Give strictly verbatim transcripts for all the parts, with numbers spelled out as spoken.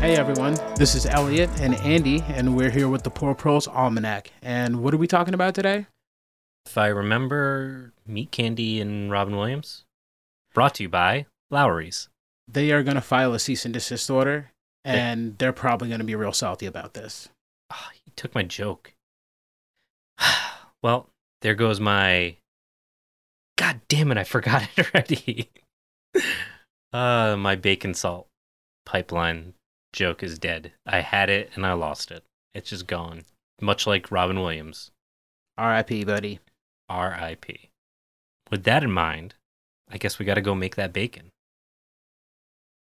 Hey everyone, this is Elliot and Andy, and we're here with the Poor Proles Almanac. And what are we talking about today? If I remember, Meat Candy and Robin Williams. Brought to you by Lowry's. They are going to file a cease and desist order, and they're probably going to be real salty about this. Oh, he took my joke. Well, there goes my... God damn it, I forgot it already. uh, my bacon salt pipeline joke is dead. I had it and I lost it. It's just gone. Much like Robin Williams. R I P, buddy. R I P. With that in mind, I guess we gotta go make that bacon.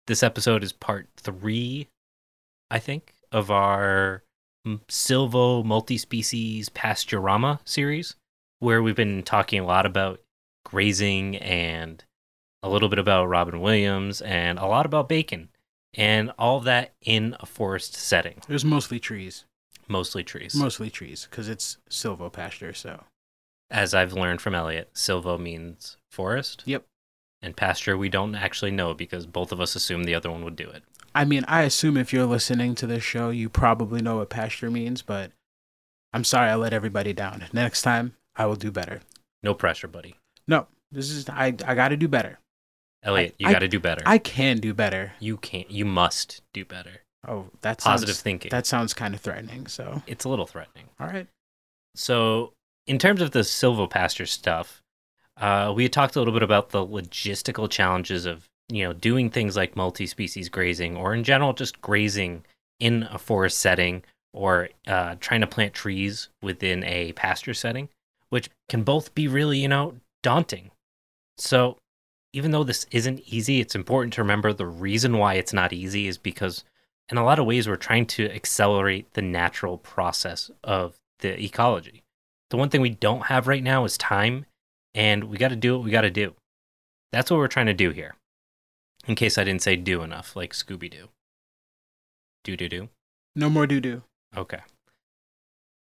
This episode is part three, I think, of our Silvo Multi-Species Pasturama series, where we've been talking a lot about grazing and a little bit about Robin Williams and a lot about bacon and all that in a forest setting. It was mostly trees. Mostly trees. Mostly trees, because it's silvopasture, so. As I've learned from Elliot, silvo means forest. Yep. And pasture, we don't actually know because both of us assume the other one would do it. I mean, I assume if you're listening to this show, you probably know what pasture means, but I'm sorry I let everybody down. Next time, I will do better. No pressure, buddy. No, this is, I, I got to do better. Elliot, I, you got to do better. I can do better. You can't, you must do better. Oh, that's positive thinking. That sounds kind of threatening, so. It's a little threatening. All right. So, in terms of the silvopasture stuff, uh, we had talked a little bit about the logistical challenges of, you know, doing things like multi-species grazing or in general just grazing in a forest setting or uh, trying to plant trees within a pasture setting, which can both be really, you know, daunting. So even though this isn't easy, it's important to remember the reason why it's not easy is because in a lot of ways we're trying to accelerate the natural process of the ecology. The one thing we don't have right now is time, and we got to do what we got to do. That's what we're trying to do here. In case I didn't say do enough, like Scooby Doo. Do do do. No more do do. Okay.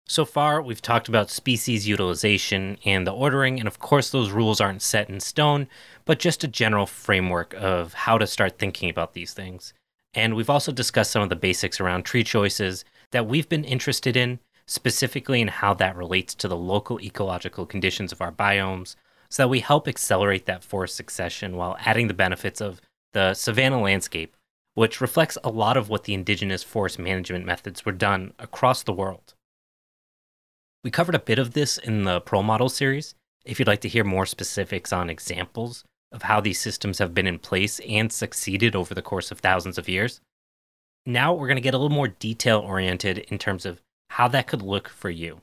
So far, we've talked about species utilization and the ordering, and of course those rules aren't set in stone, but just a general framework of how to start thinking about these things. And we've also discussed some of the basics around tree choices that we've been interested in, specifically in how that relates to the local ecological conditions of our biomes, so that we help accelerate that forest succession while adding the benefits of the savanna landscape, which reflects a lot of what the indigenous forest management methods were done across the world. We covered a bit of this in the Prole Model series. If you'd like to hear more specifics on examples of how these systems have been in place and succeeded over the course of thousands of years, now we're going to get a little more detail-oriented in terms of how that could look for you.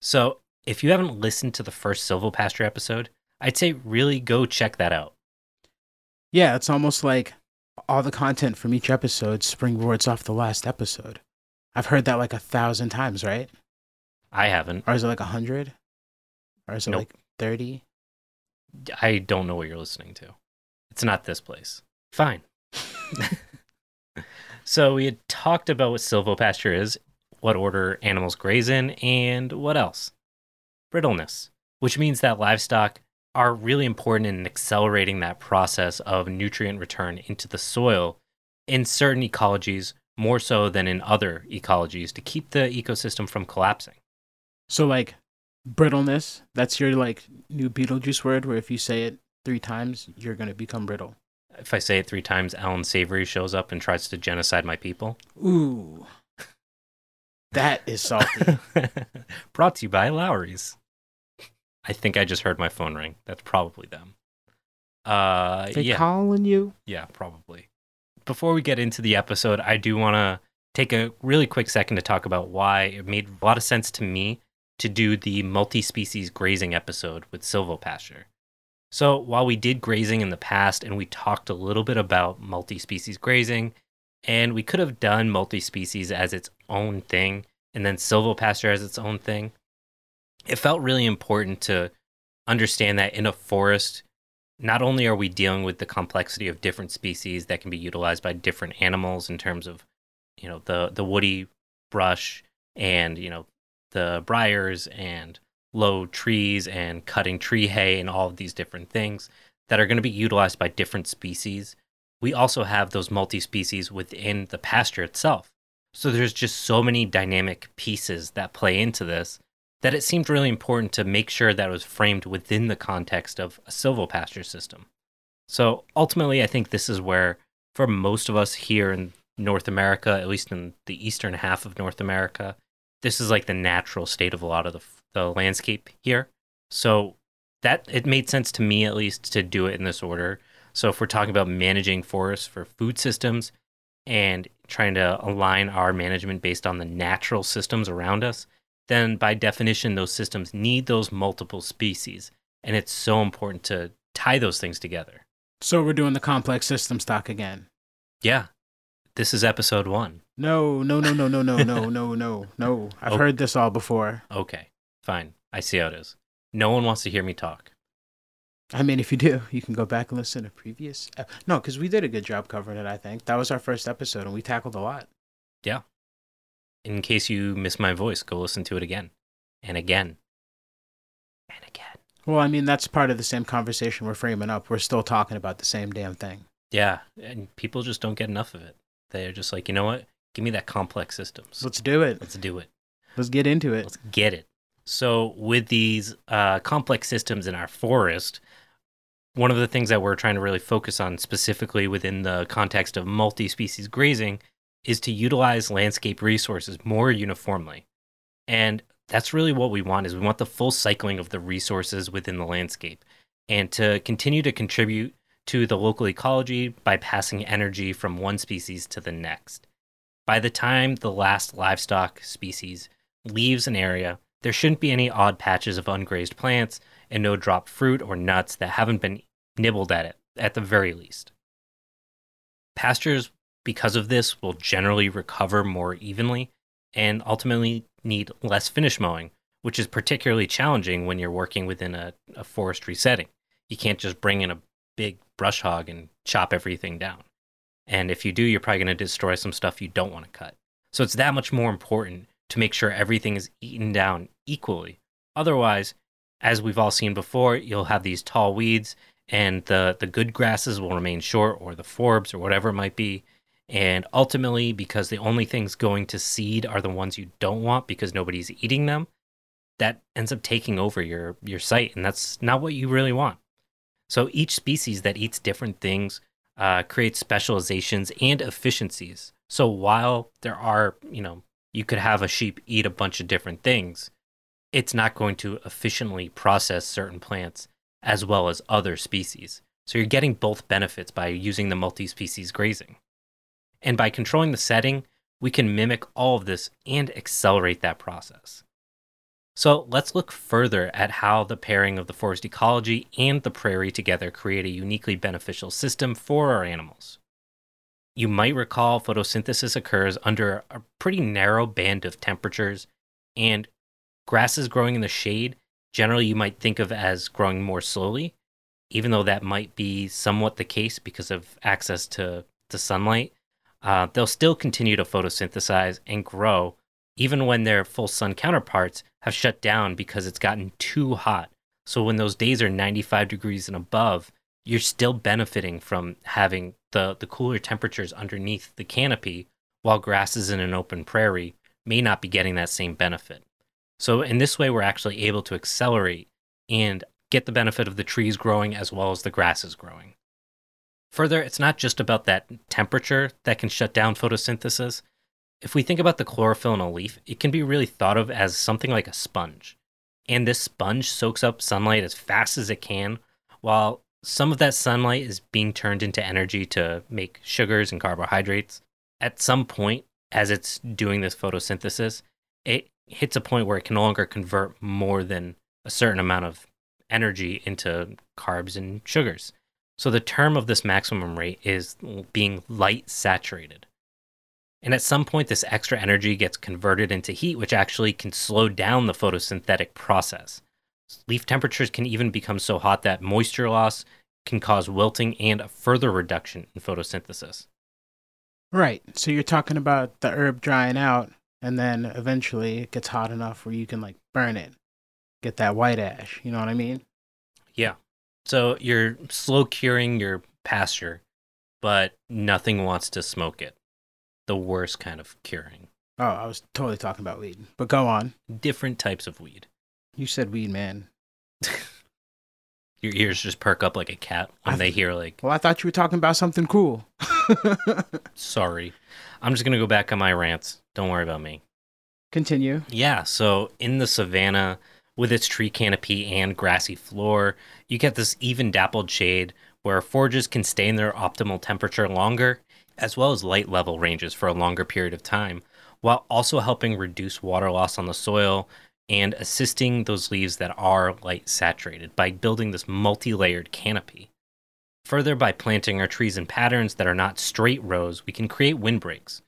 So if you haven't listened to the first Silvopasture episode, I'd say really go check that out. Yeah, it's almost like all the content from each episode springboards off the last episode. I've heard that like a thousand times, right? I haven't. Or is it like one hundred? Or is it nope. like thirty? I don't know what you're listening to. It's not this place. Fine. So we had talked about what silvopasture is, what order animals graze in, and what else? Brittleness, which means that livestock are really important in accelerating that process of nutrient return into the soil in certain ecologies, more so than in other ecologies, to keep the ecosystem from collapsing. So like brittleness, that's your like new Beetlejuice word where if you say it three times, you're going to become brittle. If I say it three times, Alan Savory shows up and tries to genocide my people. Ooh, that is salty. Brought to you by Lowry's. I think I just heard my phone ring. That's probably them. Uh, they yeah. calling you? Yeah, probably. Before we get into the episode, I do want to take a really quick second to talk about why it made a lot of sense to me to do the multi-species grazing episode with silvopasture. So while we did grazing in the past and we talked a little bit about multi-species grazing, and we could have done multi-species as its own thing and then silvopasture as its own thing, it felt really important to understand that in a forest, not only are we dealing with the complexity of different species that can be utilized by different animals in terms of, you know, the, the woody brush and, you know, the briars and low trees and cutting tree hay and all of these different things that are going to be utilized by different species we also have those multi-species within the pasture itself. So there's just so many dynamic pieces that play into this that it seemed really important to make sure that it was framed within the context of a silvopasture system. So ultimately, I think this is where, for most of us here in North America, at least in the eastern half of North America, this is like the natural state of a lot of the, the landscape here. So that it made sense to me, at least, to do it in this order. So if we're talking about managing forests for food systems and trying to align our management based on the natural systems around us, then by definition, those systems need those multiple species. And it's so important to tie those things together. So we're doing the complex systems talk again. Yeah. This is episode one. No, no, no, no, no, no, no, no, no, no. I've okay. heard this all before. Okay, fine. I see how it is. No one wants to hear me talk. I mean, if you do, you can go back and listen to previous. Ep- no, because we did a good job covering it, I think. That was our first episode, and we tackled a lot. Yeah. In case you miss my voice, go listen to it again and again and again. Well, I mean, that's part of the same conversation we're framing up. We're still talking about the same damn thing. Yeah, and people just don't get enough of it. They're just like, you know what? Give me that complex systems. Let's do it. Let's do it. Let's get into it. Let's get it. So with these uh, complex systems in our forest, one of the things that we're trying to really focus on specifically within the context of multi-species grazing is to utilize landscape resources more uniformly. And that's really what we want, is we want the full cycling of the resources within the landscape and to continue to contribute to the local ecology by passing energy from one species to the next. By the time the last livestock species leaves an area, there shouldn't be any odd patches of ungrazed plants and no dropped fruit or nuts that haven't been nibbled at it, at the very least. Pastures, because of this, will generally recover more evenly and ultimately need less finish mowing, which is particularly challenging when you're working within a, a forestry setting. You can't just bring in a big brush hog and chop everything down. And if you do, you're probably going to destroy some stuff you don't want to cut. So it's that much more important to make sure everything is eaten down equally. Otherwise, as we've all seen before, you'll have these tall weeds and the, the good grasses will remain short, or the forbs, or whatever it might be. And ultimately, because the only things going to seed are the ones you don't want because nobody's eating them, that ends up taking over your, your site, and that's not what you really want. So each species that eats different things uh, creates specializations and efficiencies. So while there are, you know, you could have a sheep eat a bunch of different things, it's not going to efficiently process certain plants as well as other species. So you're getting both benefits by using the multi-species grazing. And by controlling the setting, we can mimic all of this and accelerate that process. So let's look further at how the pairing of the forest ecology and the prairie together create a uniquely beneficial system for our animals. You might recall photosynthesis occurs under a pretty narrow band of temperatures, and grasses growing in the shade, generally you might think of as growing more slowly, even though that might be somewhat the case because of access to, to sunlight. Uh, they'll still continue to photosynthesize and grow, even when their full sun counterparts have shut down because it's gotten too hot. So when those days are ninety-five degrees and above, you're still benefiting from having the, the cooler temperatures underneath the canopy, while grasses in an open prairie may not be getting that same benefit. So in this way, we're actually able to accelerate and get the benefit of the trees growing as well as the grasses growing. Further, it's not just about that temperature that can shut down photosynthesis. If we think about the chlorophyll in a leaf, it can be really thought of as something like a sponge. And this sponge soaks up sunlight as fast as it can, while some of that sunlight is being turned into energy to make sugars and carbohydrates. At some point, as it's doing this photosynthesis, it hits a point where it can no longer convert more than a certain amount of energy into carbs and sugars. So the term of this maximum rate is being light saturated. And at some point, this extra energy gets converted into heat, which actually can slow down the photosynthetic process. Leaf temperatures can even become so hot that moisture loss can cause wilting and a further reduction in photosynthesis. Right. So you're talking about the herb drying out, and then eventually it gets hot enough where you can like burn it, get that white ash. You know what I mean? Yeah. So you're slow curing your pasture but nothing wants to smoke it. The worst kind of curing. Oh, I was totally talking about weed, but go on. Different types of weed. You said weed, man. Your ears just perk up like a cat when th- they hear like... Well, I thought you were talking about something cool. Sorry. I'm just going to go back on my rants. Don't worry about me. Continue. Yeah, so in the savanna, with its tree canopy and grassy floor, you get this even dappled shade where forages can stay in their optimal temperature longer, as well as light level ranges for a longer period of time, while also helping reduce water loss on the soil and assisting those leaves that are light saturated by building this multi-layered canopy. Further, by planting our trees in patterns that are not straight rows, we can create windbreaks.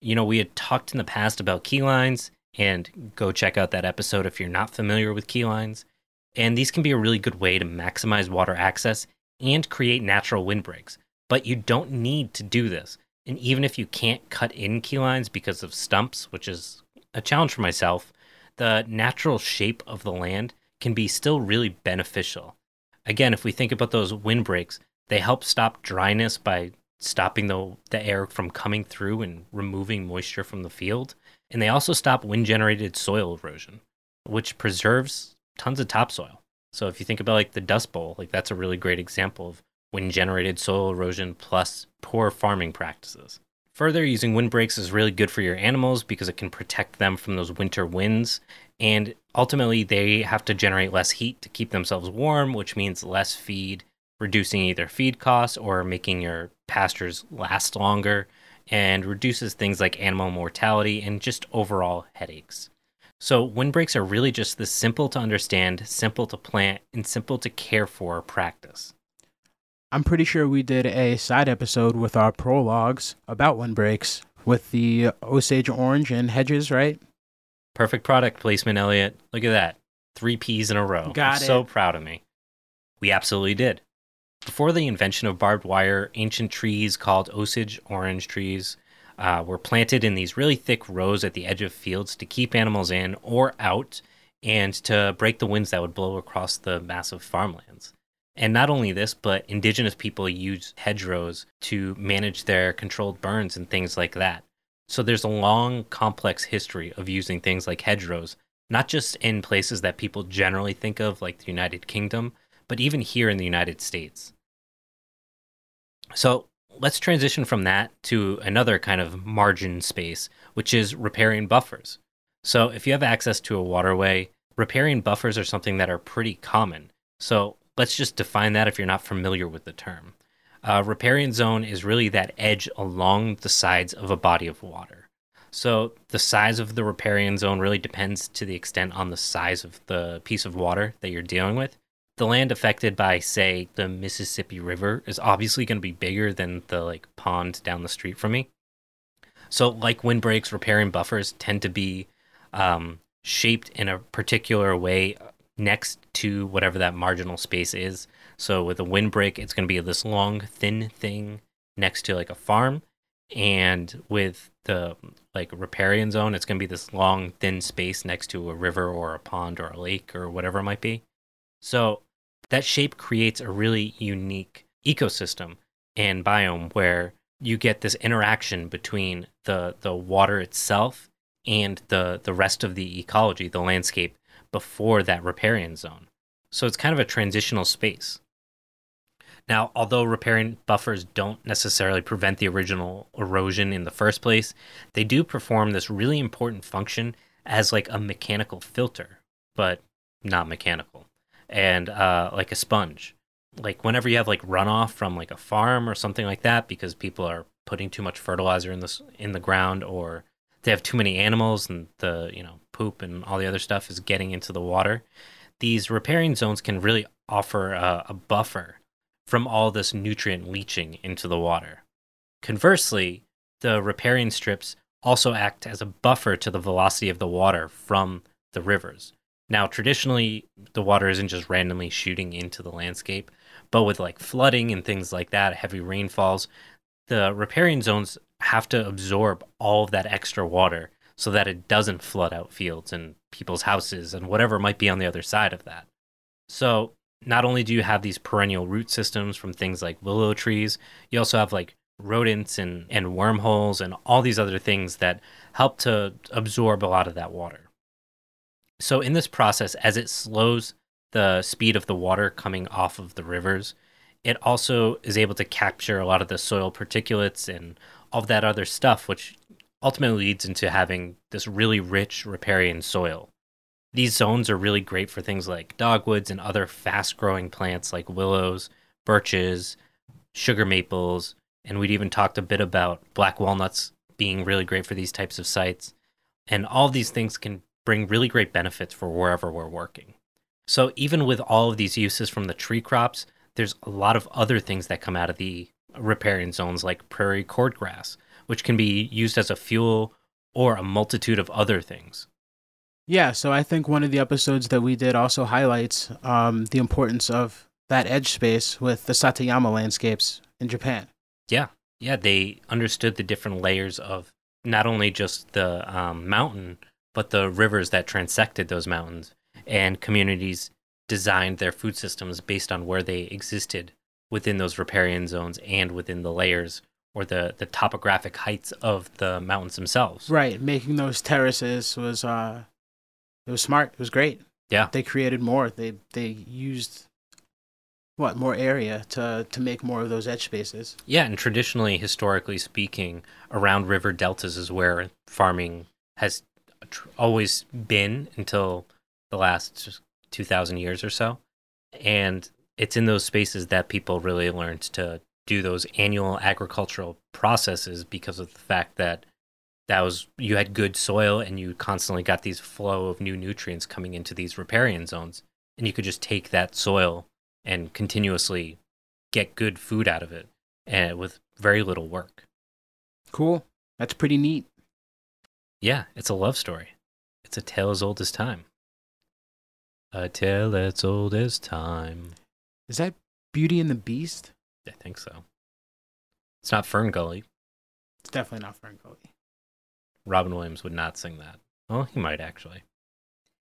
You know, we had talked in the past about key lines, and go check out that episode if you're not familiar with key lines. And these can be a really good way to maximize water access and create natural windbreaks. But you don't need to do this. And even if you can't cut in key lines because of stumps, which is a challenge for myself, the natural shape of the land can be still really beneficial. Again, if we think about those windbreaks, they help stop dryness by stopping the, the air from coming through and removing moisture from the field. And they also stop wind-generated soil erosion, which preserves tons of topsoil. So if you think about like the Dust Bowl, like that's a really great example of wind-generated soil erosion plus poor farming practices. Further, using windbreaks is really good for your animals because it can protect them from those winter winds, and ultimately they have to generate less heat to keep themselves warm, which means less feed, reducing either feed costs or making your pastures last longer, and reduces things like animal mortality and just overall headaches. So windbreaks are really just this simple to understand, simple to plant, and simple to care for practice. I'm pretty sure we did a side episode with our prologues about windbreaks with the Osage orange and hedges, right? Perfect product placement, Elliot. Look at that. Three P's in a row. Got I'm it. So proud of me. We absolutely did. Before the invention of barbed wire, ancient trees called Osage orange trees uh, were planted in these really thick rows at the edge of fields to keep animals in or out and to break the winds that would blow across the massive farmlands. And not only this, but indigenous people use hedgerows to manage their controlled burns and things like that. So there's a long, complex history of using things like hedgerows, not just in places that people generally think of, like the United Kingdom, but even here in the United States. So let's transition from that to another kind of margin space, which is riparian buffers. So if you have access to a waterway, riparian buffers are something that are pretty common. So let's just define that if you're not familiar with the term. Uh, riparian zone is really that edge along the sides of a body of water. So the size of the riparian zone really depends to the extent on the size of the piece of water that you're dealing with. The land affected by, say, the Mississippi River is obviously going to be bigger than the like pond down the street from me. So like windbreaks, riparian buffers tend to be um, shaped in a particular way next to whatever that marginal space is. So with a windbreak, it's going to be this long, thin thing next to like a farm. And with the like riparian zone, it's going to be this long, thin space next to a river or a pond or a lake or whatever it might be. So that shape creates a really unique ecosystem and biome where you get this interaction between the, the water itself and the, the rest of the ecology, the landscape, before that riparian zone. So it's kind of a transitional space. Now, although riparian buffers don't necessarily prevent the original erosion in the first place, they do perform this really important function as like a mechanical filter, but not mechanical, and uh, like a sponge. Like whenever you have like runoff from like a farm or something like that because people are putting too much fertilizer in the, in the ground, or they have too many animals and the, you know, poop and all the other stuff is getting into the water. These riparian zones can really offer a, a buffer from all this nutrient leaching into the water. Conversely, the riparian strips also act as a buffer to the velocity of the water from the rivers. Now, traditionally, the water isn't just randomly shooting into the landscape, but with like flooding and things like that, heavy rainfalls, the riparian zones have to absorb all of that extra water so that it doesn't flood out fields and people's houses and whatever might be on the other side of that. So Not only do you have these perennial root systems from things like willow trees, you also have like rodents and, and wormholes and all these other things that help to absorb a lot of that water. So in this process, as it slows the speed of the water coming off of the rivers, it also is able to capture a lot of the soil particulates and all of that other stuff, which ultimately leads into having this really rich riparian soil. These zones are really great for things like dogwoods and other fast-growing plants like willows, birches, sugar maples, and we'd even talked a bit about black walnuts being really great for these types of sites. And all of these things can bring really great benefits for wherever we're working. So even with all of these uses from the tree crops, there's a lot of other things that come out of the riparian zones like prairie cordgrass, which can be used as a fuel or a multitude of other things. Yeah, so I think one of the episodes that we did also highlights um, the importance of that edge space with the Satayama landscapes in Japan. Yeah, yeah, they understood the different layers of not only just the um, mountain, but the rivers that transected those mountains, and communities designed their food systems based on where they existed within those riparian zones and within the layers or the, the topographic heights of the mountains themselves. Right, making those terraces was... Uh... It was smart. It was great. Yeah. They created more. They they used, what, more area to, to make more of those edge spaces. Yeah, and traditionally, historically speaking, around river deltas is where farming has tr- always been until the last two thousand years or so. And it's in those spaces that people really learned to do those annual agricultural processes because of the fact that That was you had good soil and you constantly got these flow of new nutrients coming into these riparian zones, and you could just take that soil and continuously get good food out of it and with very little work. Cool. That's pretty neat. Yeah, it's a love story. It's a tale as old as time. A tale as old as time. Is that Beauty and the Beast? I think so. It's not Fern Gully. It's definitely not Fern Gully. Robin Williams would not sing that. Oh, well, he might actually.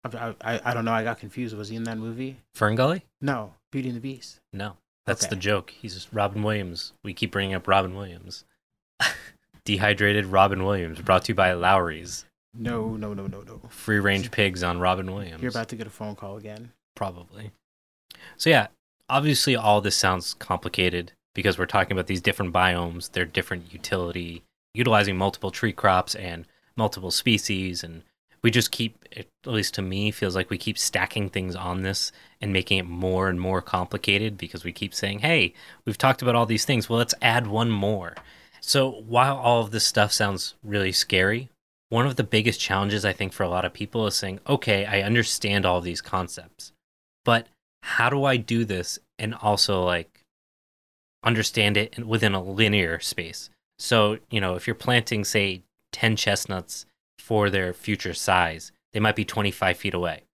I, I I don't know. I got confused. Was he in that movie? Fern Gully? No, Beauty and the Beast. No, that's okay. The joke. He's just Robin Williams. We keep bringing up Robin Williams. Dehydrated Robin Williams, brought to you by Lowry's. No, no, no, no, no. Free range pigs on Robin Williams. You're about to get a phone call again. Probably. So yeah, obviously all this sounds complicated because we're talking about these different biomes, their different utility, utilizing multiple tree crops and multiple species, and we just keep, at least to me, feels like we keep stacking things on this and making it more and more complicated because we keep saying, hey, we've talked about all these things, well, let's add one more. So while all of this stuff sounds really scary, one of the biggest challenges I think for a lot of people is saying, okay, I understand all of these concepts, but how do I do this and also like understand it within a linear space? So, you know, if you're planting, say, ten chestnuts for their future size, they might be twenty-five feet away.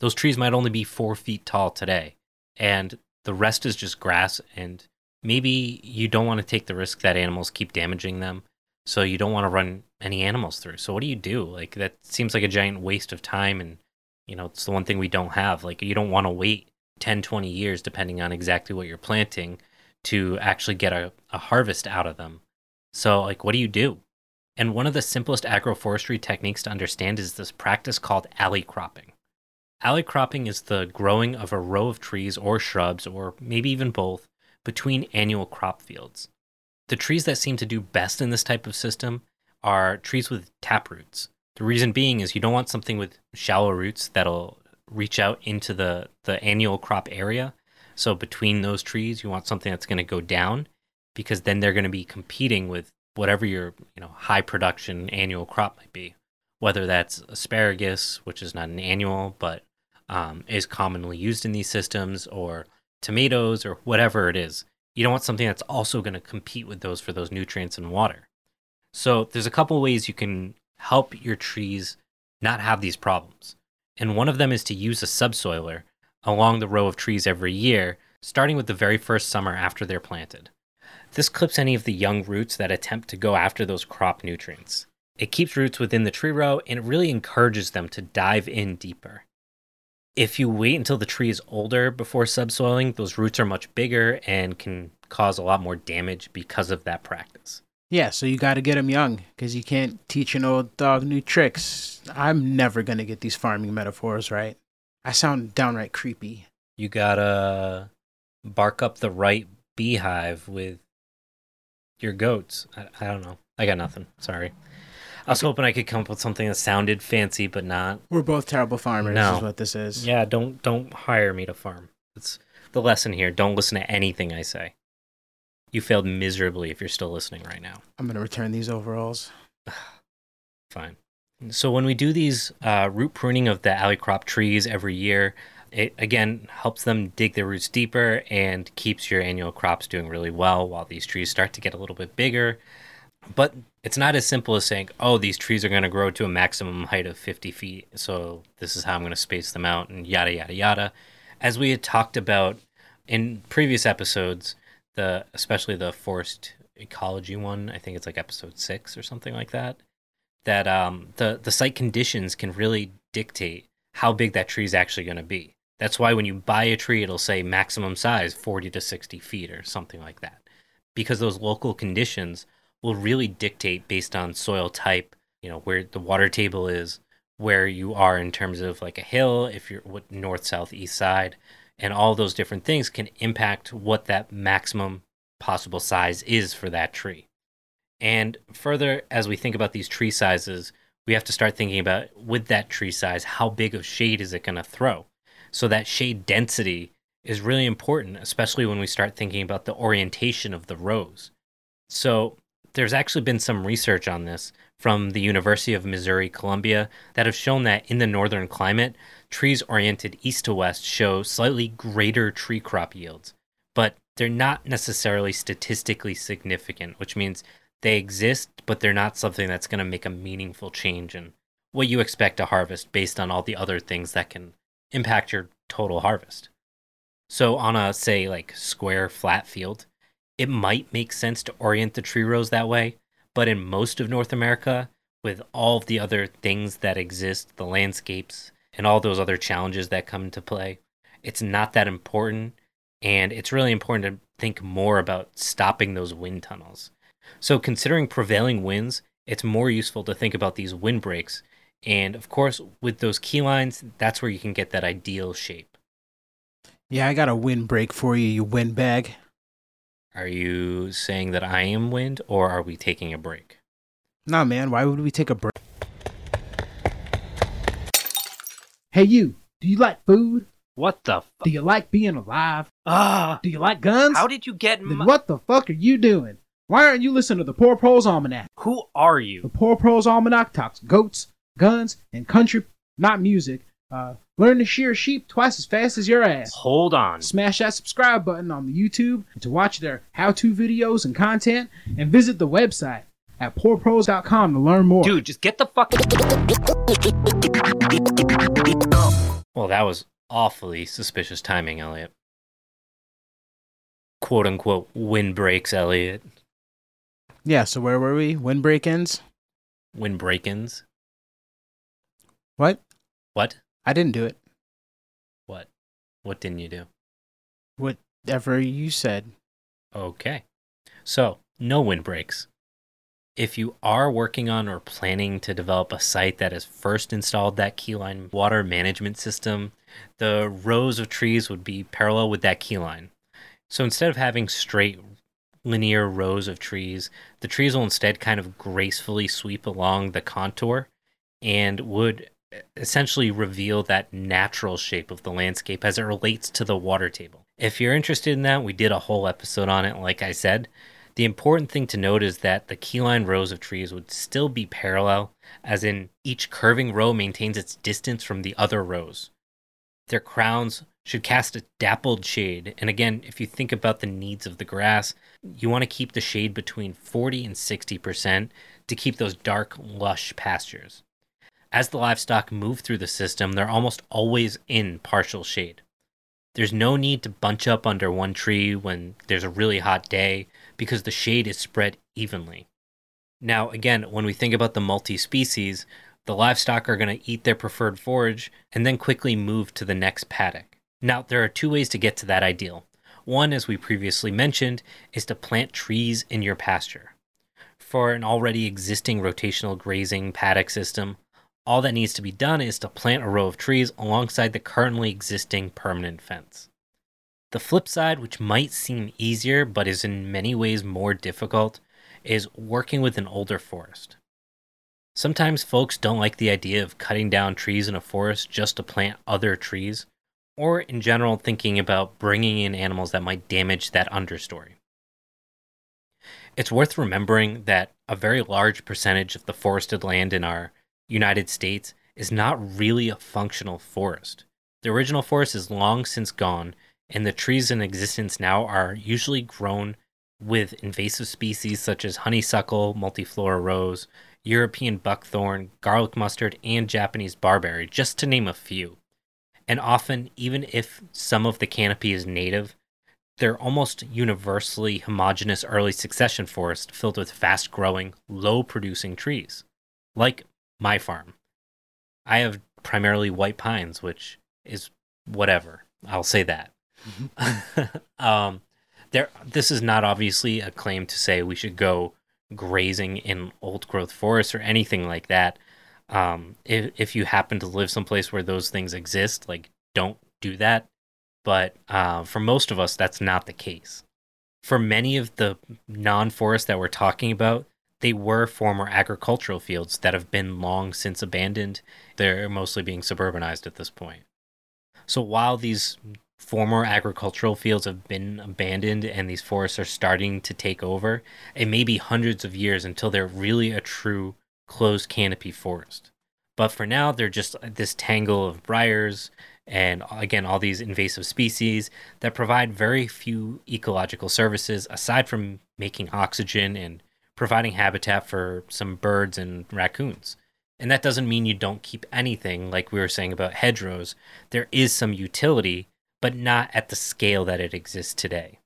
Those trees might only be four feet tall today, and the rest is just grass, and maybe you don't want to take the risk that animals keep damaging them, so you don't want to run any animals through. So what do you do? Like, that seems like a giant waste of time, and, you know, it's the one thing we don't have. Like, you don't want to wait ten, twenty years, depending on exactly what you're planting, to actually get a, a harvest out of them. So, like, what do you do? And one of the simplest agroforestry techniques to understand is this practice called alley cropping. Alley cropping is the growing of a row of trees or shrubs, or maybe even both, between annual crop fields. The trees that seem to do best in this type of system are trees with taproots. The reason being is you don't want something with shallow roots that'll reach out into the, the annual crop area. So between those trees, you want something that's going to go down, because then they're going to be competing with whatever your, you know, high production annual crop might be, whether that's asparagus, which is not an annual, but um, is commonly used in these systems, or tomatoes, or whatever it is. You don't want something that's also going to compete with those for those nutrients and water. So there's a couple ways you can help your trees not have these problems. And one of them is to use a subsoiler along the row of trees every year, starting with the very first summer after they're planted. This clips any of the young roots that attempt to go after those crop nutrients. It keeps roots within the tree row, and it really encourages them to dive in deeper. If you wait until the tree is older before subsoiling, those roots are much bigger and can cause a lot more damage because of that practice. Yeah, so you got to get them young because you can't teach an old dog new tricks. I'm never going to get these farming metaphors right. I sound downright creepy. You got to bark up the right beehive with your goats. I, I don't know. I got nothing. Sorry. I was hoping I could come up with something that sounded fancy, but not. We're both terrible farmers, no. is what this is. Yeah, don't don't hire me to farm. That's the lesson here. Don't listen to anything I say. You failed miserably if you're still listening right now. I'm going to return these overalls. Fine. So when we do these uh, root pruning of the alley crop trees every year, it, again, helps them dig their roots deeper and keeps your annual crops doing really well while these trees start to get a little bit bigger. But it's not as simple as saying, oh, these trees are going to grow to a maximum height of fifty feet, so this is how I'm going to space them out, and yada, yada, yada. As we had talked about in previous episodes, the especially the forest ecology one, I think it's like episode six or something like that, that um, the, the site conditions can really dictate how big that tree is actually going to be. That's why when you buy a tree, it'll say maximum size, forty to sixty feet or something like that, because those local conditions will really dictate based on soil type, you know, where the water table is, where you are in terms of like a hill, if you're what north, south, east side, and all those different things can impact what that maximum possible size is for that tree. And further, as we think about these tree sizes, we have to start thinking about with that tree size, how big of shade is it going to throw? So that shade density is really important, especially when we start thinking about the orientation of the rows. So there's actually been some research on this from the University of Missouri-Columbia that have shown that in the northern climate, trees oriented east to west show slightly greater tree crop yields, but they're not necessarily statistically significant, which means they exist, but they're not something that's going to make a meaningful change in what you expect to harvest based on all the other things that can impact your total harvest. So on a, say, like square flat field, it might make sense to orient the tree rows that way, but in most of North America, with all of the other things that exist, the landscapes, and all those other challenges that come into play, it's not that important, and it's really important to think more about stopping those wind tunnels. So considering prevailing winds, it's more useful to think about these wind breaks, and of course, with those key lines, that's where you can get that ideal shape. Yeah, I got a wind break for you, you windbag. Are you saying that I am wind, or are we taking a break? Nah, man. Why would we take a break? Hey, you. Do you like food? What the fuck? Do you like being alive? Ah. Uh, do you like guns? How did you get my... Then what the fuck are you doing? Why aren't you listening to the Poor Proles Almanac? Who are you? The Poor Proles Almanac talks goats, guns, and country, not music. Uh, learn to shear sheep twice as fast as your ass. Hold on. Smash that subscribe button on the YouTube to watch their how-to videos and content, and visit the website at poor pros dot com to learn more. Dude, just get the fuck... Well, that was awfully suspicious timing, Elliot. Quote-unquote windbreaks, Elliot. Yeah, so where were we? Windbreak-ins? Windbreak-ins. What? What? I didn't do it. What? What didn't you do? Whatever you said. Okay. So, no windbreaks. If you are working on or planning to develop a site that has first installed that keyline water management system, the rows of trees would be parallel with that keyline. So instead of having straight linear rows of trees, the trees will instead kind of gracefully sweep along the contour and would essentially reveal that natural shape of the landscape as it relates to the water table. If you're interested in that, we did a whole episode on it, like I said. The important thing to note is that the keyline rows of trees would still be parallel, as in each curving row maintains its distance from the other rows. Their crowns should cast a dappled shade, and again, if you think about the needs of the grass, you want to keep the shade between forty and sixty percent to keep those dark, lush pastures. As the livestock move through the system, they're almost always in partial shade. There's no need to bunch up under one tree when there's a really hot day because the shade is spread evenly. Now, again, when we think about the multi-species, The livestock are going to eat their preferred forage and then quickly move to the next paddock. Now, there are two ways to get to that ideal. One, as we previously mentioned, is to plant trees in your pasture. For an already existing rotational grazing paddock system, all that needs to be done is to plant a row of trees alongside the currently existing permanent fence. The flip side, which might seem easier but is in many ways more difficult, is working with an older forest. Sometimes folks don't like the idea of cutting down trees in a forest just to plant other trees, or in general thinking about bringing in animals that might damage that understory. It's worth remembering that a very large percentage of the forested land in our United States is not really a functional forest. The original forest is long since gone, and the trees in existence now are usually grown with invasive species such as honeysuckle, multiflora rose, European buckthorn, garlic mustard, and Japanese barberry, just to name a few. And often, even if some of the canopy is native, they're almost universally homogeneous early succession forests filled with fast-growing, low-producing trees, like my farm. I have primarily white pines, which is whatever. I'll say that. um, there, this is not obviously a claim to say we should go grazing in old growth forests or anything like that. Um, if, if you happen to live someplace where those things exist, like, don't do that. But uh, for most of us, that's not the case. For many of the non-forests that we're talking about, they were former agricultural fields that have been long since abandoned. They're mostly being suburbanized at this point. So while these former agricultural fields have been abandoned and these forests are starting to take over, it may be hundreds of years until they're really a true closed canopy forest. But for now, they're just this tangle of briars and, again, all these invasive species that provide very few ecological services aside from making oxygen and providing habitat for some birds and raccoons. And that doesn't mean you don't keep anything, like we were saying about hedgerows. There is some utility, but not at the scale that it exists today.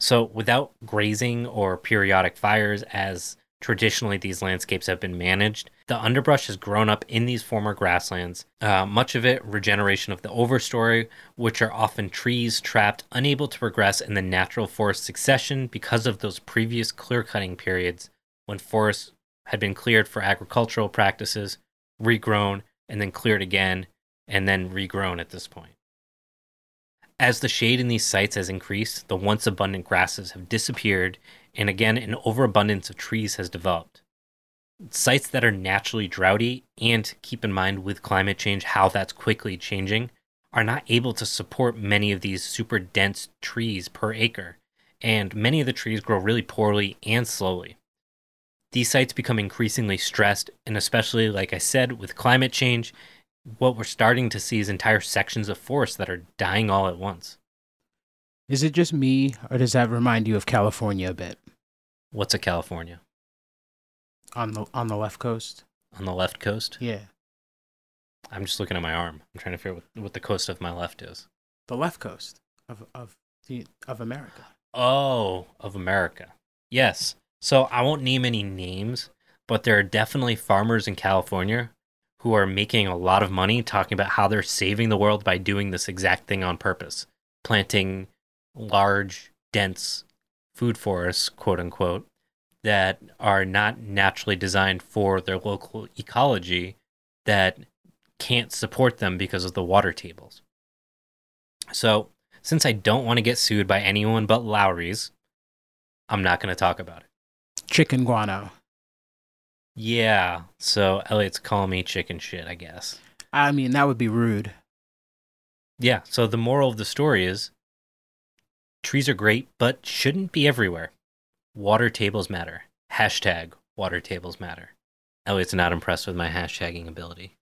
So without grazing or periodic fires, as traditionally these landscapes have been managed, the underbrush has grown up in these former grasslands, uh, much of it regeneration of the overstory, which are often trees trapped, unable to progress in the natural forest succession because of those previous clear-cutting periods when forests had been cleared for agricultural practices, regrown, and then cleared again, and then regrown at this point. As the shade in these sites has increased, the once abundant grasses have disappeared, and again, an overabundance of trees has developed. Sites that are naturally droughty, and keep in mind with climate change how that's quickly changing, are not able to support many of these super dense trees per acre, and many of the trees grow really poorly and slowly. These sites become increasingly stressed, and especially, like I said, with climate change, what we're starting to see is entire sections of forest that are dying all at once. Is it just me, or does that remind you of California a bit? What's a California? On the on the left coast. On the left coast? Yeah. I'm just looking at my arm. I'm trying to figure out what, what the coast of my left is. The left coast of of the of America. Oh, of America. Yes. So I won't name any names, but there are definitely farmers in California who are making a lot of money talking about how they're saving the world by doing this exact thing on purpose, planting large, dense food forests, quote unquote, that are not naturally designed for their local ecology that can't support them because of the water tables. So, since I don't want to get sued by anyone but Lowry's, I'm not going to talk about it. Chicken guano. Yeah, so Elliot's calling me chicken shit, I guess. I mean, that would be rude. Yeah, so the moral of the story is trees are great, but shouldn't be everywhere. Water tables matter. Hashtag water tables matter. Elliot's not impressed with my hashtagging ability.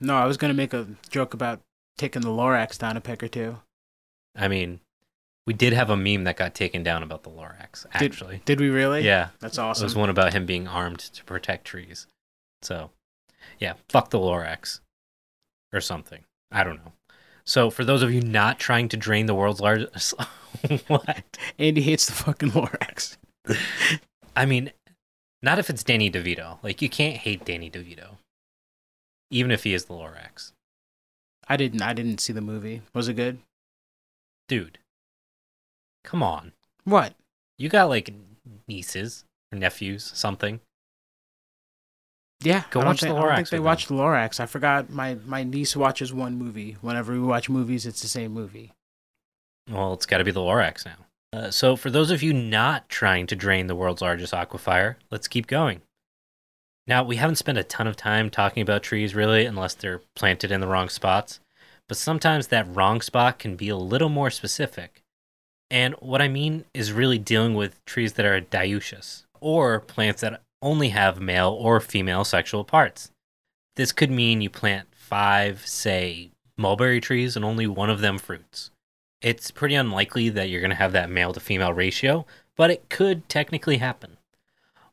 No, I was going to make a joke about taking the Lorax down a peg or two. I mean, we did have a meme that got taken down about the Lorax, actually. Did, did we really? Yeah. That's awesome. It was one about him being armed to protect trees. So, yeah, fuck the Lorax. Or something. I don't know. So, for those of you not trying to drain the world's largest... What? Andy hates the fucking Lorax. I mean, not if it's Danny DeVito. Like, you can't hate Danny DeVito. even if he is the Lorax. I didn't. I didn't see the movie. Was it good, dude? Come on. What? You got like nieces or nephews, something? Yeah, go watch the Lorax. I don't think they watch the Lorax. I forgot. My my niece watches one movie. Whenever we watch movies, it's the same movie. Well, it's got to be the Lorax now. Uh, so, for those of you not trying to drain the world's largest aquifer, let's keep going. Now, we haven't spent a ton of time talking about trees, really, unless they're planted in the wrong spots. But sometimes that wrong spot can be a little more specific. And what I mean is really dealing with trees that are dioecious, or plants that only have male or female sexual parts. This could mean you plant five, say, mulberry trees and only one of them fruits. It's pretty unlikely that you're going to have that male-to-female ratio, but it could technically happen.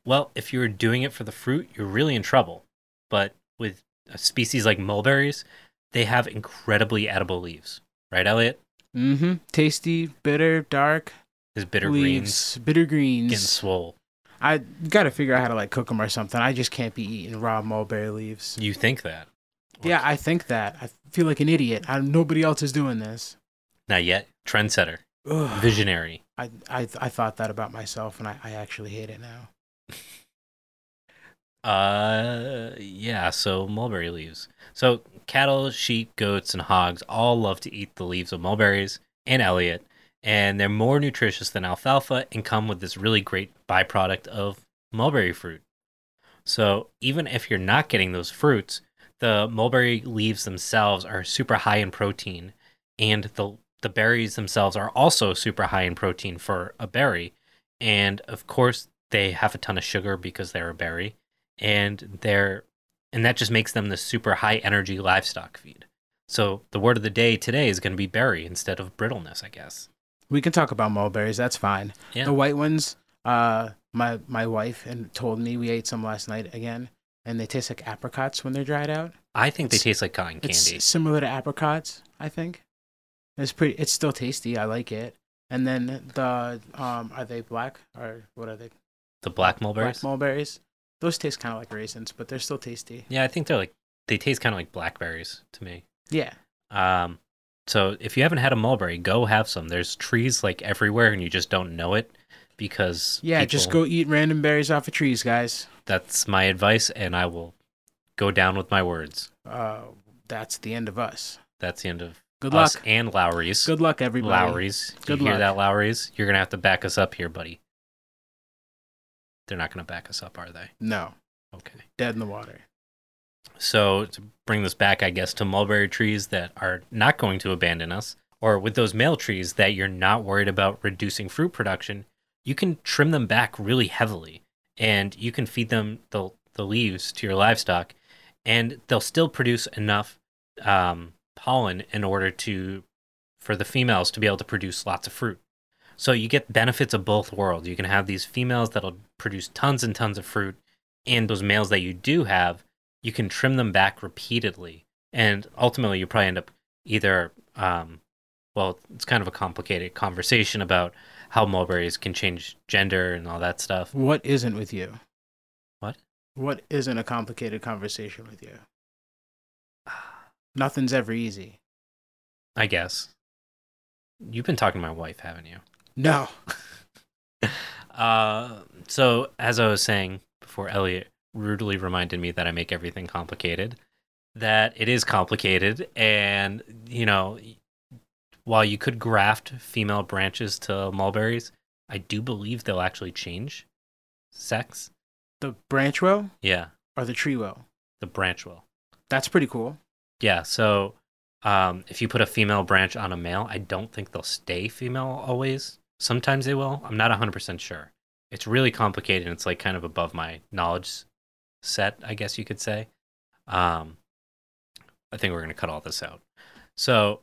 Well, if you're doing it for the fruit, you're really in trouble. But with a species like mulberries, they have incredibly edible leaves. Right, Elliot? Mm-hmm. Tasty, bitter, dark. There's bitter leaves, greens. Bitter greens. Getting swole. I got to figure out how to like cook them or something. I just can't be eating raw mulberry leaves. You think that? What? Yeah, I think that. I feel like an idiot. I, nobody else is doing this. Not yet. Trendsetter. Ugh. Visionary. I, I I thought that about myself, and I, I actually hate it now. uh, yeah, so mulberry leaves. So cattle, sheep, goats, and hogs all love to eat the leaves of mulberries and Elliot, and they're more nutritious than alfalfa and come with this really great byproduct of mulberry fruit. So even if you're not getting those fruits, the mulberry leaves themselves are super high in protein, and the The berries themselves are also super high in protein for a berry. And of course, they have a ton of sugar because they're a berry. And they're and that just makes them the super high energy livestock feed. So the word of the day today is going to be berry instead of brittleness, I guess. We can talk about mulberries. That's fine. Yeah. The white ones, uh, my, my wife and told me we ate some last night again. And they taste like apricots when they're dried out. I think it's, they taste like cotton candy. It's similar to apricots, I think. It's pretty. It's still tasty. I like it. And then the um, are they black or what are they? The black mulberries. Black mulberries. Those taste kind of like raisins, but they're still tasty. Yeah, I think they're like they taste kind of like blackberries to me. Yeah. Um. So if you haven't had a mulberry, go have some. There's trees like everywhere, and you just don't know it because yeah, people... just go eat random berries off of trees, guys. That's my advice, and I will go down with my words. Uh, that's the end of us. That's the end of. Good luck. Us and Lowry's. Good luck, everybody. Lowry's. Good you luck. Hear that, Lowry's? You're going to have to back us up here, buddy. They're not going to back us up, are they? No. Okay. Dead in the water. So to bring this back, I guess, to mulberry trees that are not going to abandon us, or with those male trees that you're not worried about reducing fruit production, you can trim them back really heavily, and you can feed them the, the leaves to your livestock, and they'll still produce enough... Um, pollen in order to for the females to be able to produce lots of fruit. So you get benefits of both worlds. You can have these females that'll produce tons and tons of fruit, and those males that you do have, you can trim them back repeatedly, and ultimately you probably end up either um well it's kind of a complicated conversation about how mulberries can change gender and all that stuff. What isn't with you? What? What isn't a complicated conversation with you? Nothing's ever easy. I guess. You've been talking to my wife, haven't you? No. uh, so, as I was saying before, Elliot rudely reminded me that I make everything complicated, that it is complicated, and, you know, while you could graft female branches to mulberries, I do believe they'll actually change sex. The branch will? Yeah. Or the tree will? The branch will. That's pretty cool. Yeah, so um, if you put a female branch on a male, I don't think they'll stay female always. Sometimes they will. I'm not one hundred percent sure. It's really complicated, and it's like kind of above my knowledge set, I guess you could say. Um, I think we're going to cut all this out. So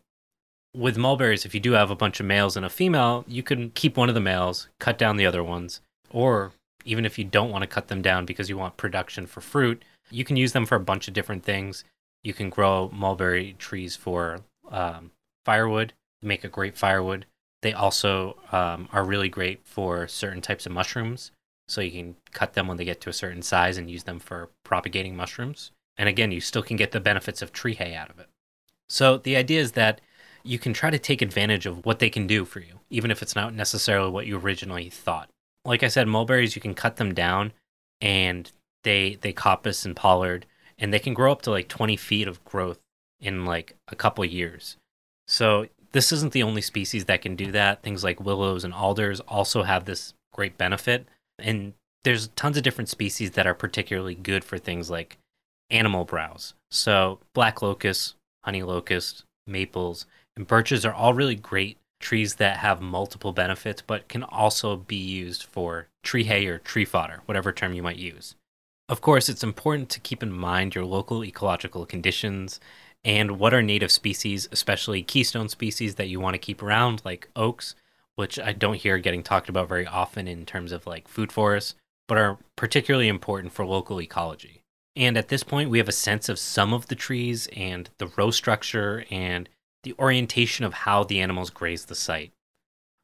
with mulberries, if you do have a bunch of males and a female, you can keep one of the males, cut down the other ones, or even if you don't want to cut them down because you want production for fruit, you can use them for a bunch of different things. You can grow mulberry trees for um, firewood, make a great firewood. They also um, are really great for certain types of mushrooms. So you can cut them when they get to a certain size and use them for propagating mushrooms. And again, you still can get the benefits of tree hay out of it. So the idea is that you can try to take advantage of what they can do for you, even if it's not necessarily what you originally thought. Like I said, mulberries, you can cut them down and they they coppice and pollard, and they can grow up to like twenty feet of growth in like a couple years. So this isn't the only species that can do that. Things like willows and alders also have this great benefit. And there's tons of different species that are particularly good for things like animal browse. So black locust, honey locust, maples, and birches are all really great trees that have multiple benefits, but can also be used for tree hay or tree fodder, whatever term you might use. Of course, it's important to keep in mind your local ecological conditions and what are native species, especially keystone species that you want to keep around, like oaks, which I don't hear getting talked about very often in terms of like food forests, but are particularly important for local ecology. And at this point, we have a sense of some of the trees and the row structure and the orientation of how the animals graze the site.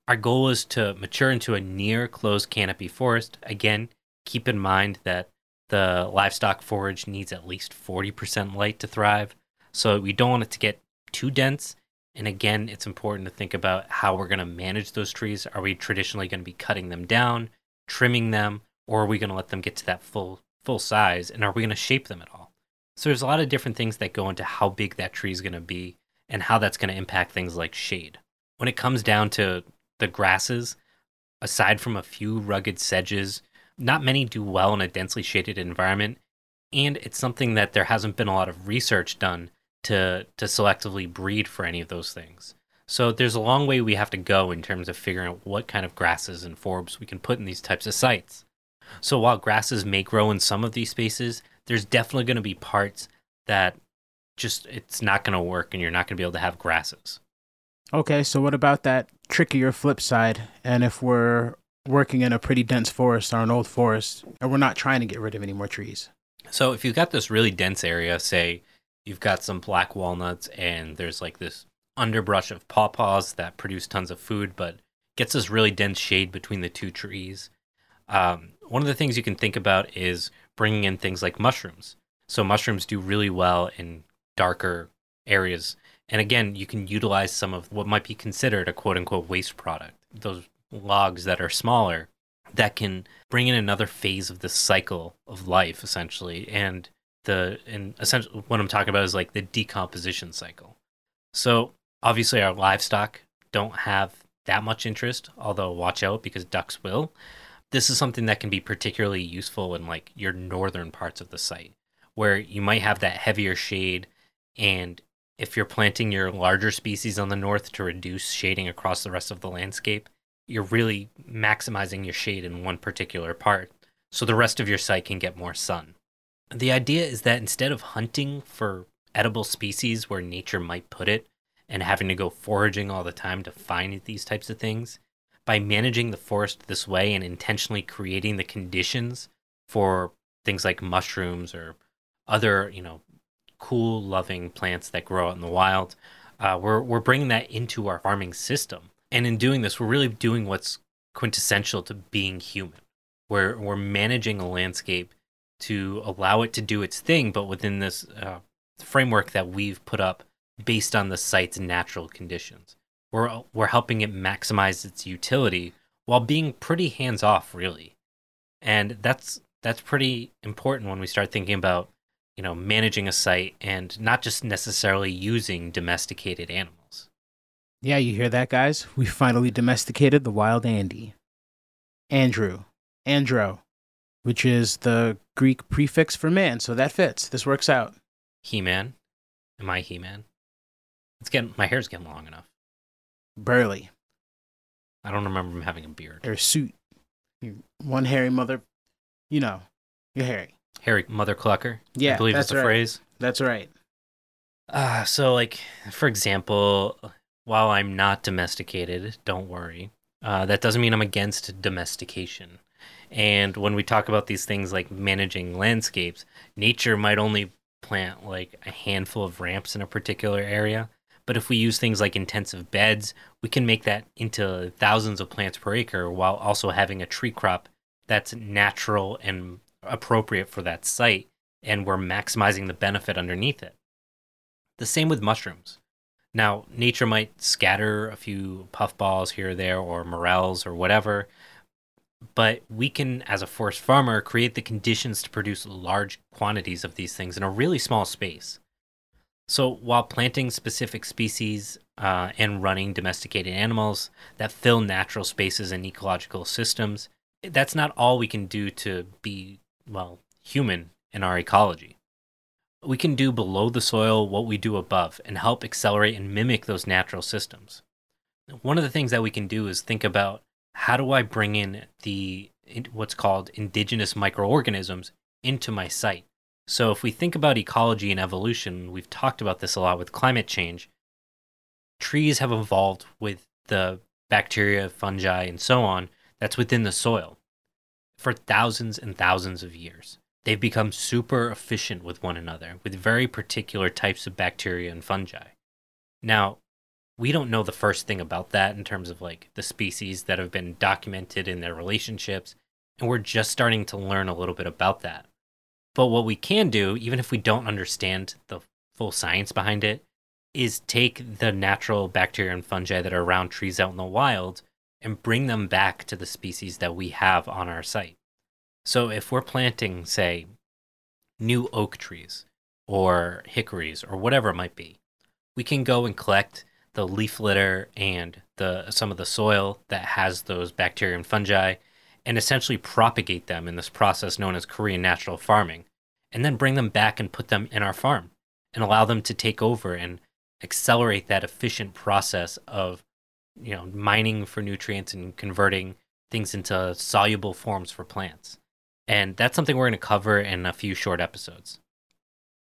Our goal is to mature into a near closed canopy forest. Again, keep in mind that the livestock forage needs at least forty percent light to thrive, so we don't want it to get too dense. And again, it's important to think about how we're going to manage those trees. Are we traditionally going to be cutting them down, trimming them, or are we going to let them get to that full full size? And are we going to shape them at all? So there's a lot of different things that go into how big that tree is going to be and how that's going to impact things like shade. When it comes down to the grasses, aside from a few rugged sedges, not many do well in a densely shaded environment, and it's something that there hasn't been a lot of research done to to selectively breed for any of those things. So there's a long way we have to go in terms of figuring out what kind of grasses and forbs we can put in these types of sites. So while grasses may grow in some of these spaces, there's definitely going to be parts that just it's not going to work and you're not going to be able to have grasses. Okay, so what about that trickier flip side? And if we're working in a pretty dense forest or an old forest and we're not trying to get rid of any more trees. So if you've got this really dense area, say you've got some black walnuts and there's like this underbrush of pawpaws that produce tons of food, but gets this really dense shade between the two trees. Um, one of the things you can think about is bringing in things like mushrooms. So mushrooms do really well in darker areas. And again, you can utilize some of what might be considered a quote-unquote waste product, those logs that are smaller that can bring in another phase of the cycle of life, essentially. And the and essentially what I'm talking about is like the decomposition cycle. So obviously our livestock don't have that much interest, although watch out because ducks will. This is something that can be particularly useful in like your northern parts of the site where you might have that heavier shade. And if you're planting your larger species on the north to reduce shading across the rest of the landscape, you're really maximizing your shade in one particular part, so the rest of your site can get more sun. The idea is that instead of hunting for edible species where nature might put it and having to go foraging all the time to find these types of things, by managing the forest this way and intentionally creating the conditions for things like mushrooms or other, you know, cool loving plants that grow out in the wild, uh, we're we're bringing that into our farming system. And in doing this, we're really doing what's quintessential to being human. We're we're managing a landscape to allow it to do its thing, but within this uh, framework that we've put up based on the site's natural conditions. We're we're helping it maximize its utility while being pretty hands off, really. And that's that's pretty important when we start thinking about, you know, managing a site and not just necessarily using domesticated animals. Yeah, you hear that, guys? We finally domesticated the wild Andy. Andrew. Andro, which is the Greek prefix for man, so that fits. This works out. He-Man. Am I He-Man? It's getting, my hair's getting long enough. Burly. I don't remember him having a beard. Or a suit. One hairy mother, you know, you're hairy. Harry Mother Clucker. Yeah, I believe that's, that's the right phrase. That's right. Uh, so, like, for example, while I'm not domesticated, don't worry, uh, that doesn't mean I'm against domestication. And when we talk about these things like managing landscapes, nature might only plant, like, a handful of ramps in a particular area. But if we use things like intensive beds, we can make that into thousands of plants per acre while also having a tree crop that's natural and appropriate for that site and we're maximizing the benefit underneath it. The same with mushrooms. Now, nature might scatter a few puffballs here or there, or morels or whatever, but we can, as a forest farmer, create the conditions to produce large quantities of these things in a really small space. So while planting specific species uh, and running domesticated animals that fill natural spaces and ecological systems, that's not all we can do to be, well, human in our ecology. We can do below the soil what we do above and help accelerate and mimic those natural systems. One of the things that we can do is think about, how do I bring in the what's called indigenous microorganisms into my site? So if we think about ecology and evolution, we've talked about this a lot with climate change. Trees have evolved with the bacteria, fungi, and so on that's within the soil for thousands and thousands of years. They've become super efficient with one another, with very particular types of bacteria and fungi. Now, we don't know the first thing about that in terms of like the species that have been documented in their relationships, and we're just starting to learn a little bit about that. But what we can do, even if we don't understand the full science behind it, is take the natural bacteria and fungi that are around trees out in the wild and bring them back to the species that we have on our site. So if we're planting, say, new oak trees or hickories or whatever it might be, we can go and collect the leaf litter and the some of the soil that has those bacteria and fungi, and essentially propagate them in this process known as Korean natural farming, and then bring them back and put them in our farm and allow them to take over and accelerate that efficient process of, you know, mining for nutrients and converting things into soluble forms for plants. And that's something we're going to cover in a few short episodes.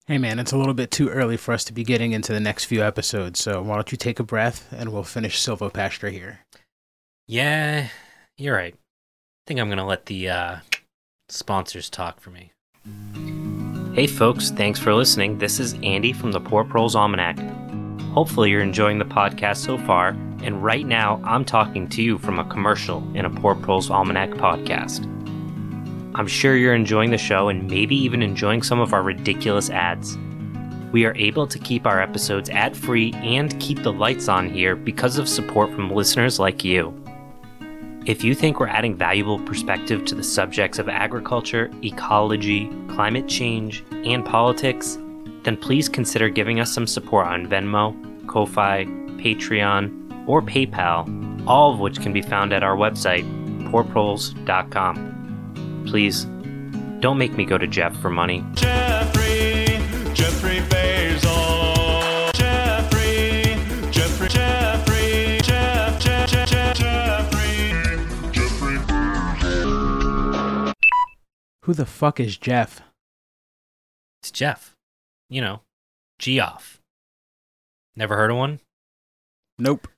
Hey man, it's a little bit too early for us to be getting into the next few episodes, so why don't you take a breath and we'll finish silvopasture here. Yeah, you're right. I think I'm going to let the uh, sponsors talk for me. Hey folks, thanks for listening. This is Andy from the Poor Proles Almanac. Hopefully you're enjoying the podcast so far, and right now I'm talking to you from a commercial in a Poor Proles Almanac podcast. I'm sure you're enjoying the show and maybe even enjoying some of our ridiculous ads. We are able to keep our episodes ad-free and keep the lights on here because of support from listeners like you. If you think we're adding valuable perspective to the subjects of agriculture, ecology, climate change, and politics, then please consider giving us some support on Venmo, Ko-Fi, Patreon, or PayPal, all of which can be found at our website, poor proles dot com. Please, don't make me go to Jeff for money. Jeffrey, Jeffrey Bezos. Jeffrey, Jeffrey, Jeffrey, Jeff, Jeff, Jeff, Jeff, Jeffrey. Jeffrey Bezos. Who the fuck is Jeff? It's Jeff. You know, G-off. Never heard of one? Nope.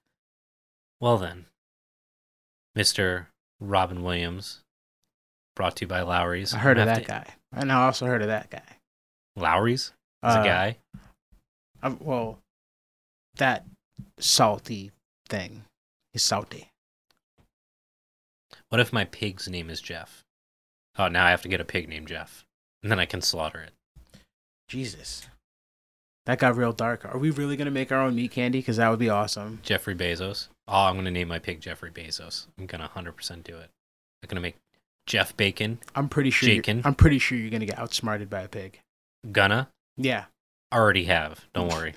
Well then, Mister Robin Williams. Brought to you by Lowry's. I heard of that to... guy. And I also heard of that guy. Lowry's? As uh, a guy? I'm, well, that salty thing is salty. What if my pig's name is Jeff? Oh, now I have to get a pig named Jeff. And then I can slaughter it. Jesus. That got real dark. Are we really going to make our own meat candy? Because that would be awesome. Jeffrey Bezos. Oh, I'm going to name my pig Jeffrey Bezos. I'm going to one hundred percent do it. I'm going to make Jeff Bacon. I'm pretty sure. Jakin. I'm pretty sure you're gonna get outsmarted by a pig. Gonna? Yeah. Already have. Don't worry.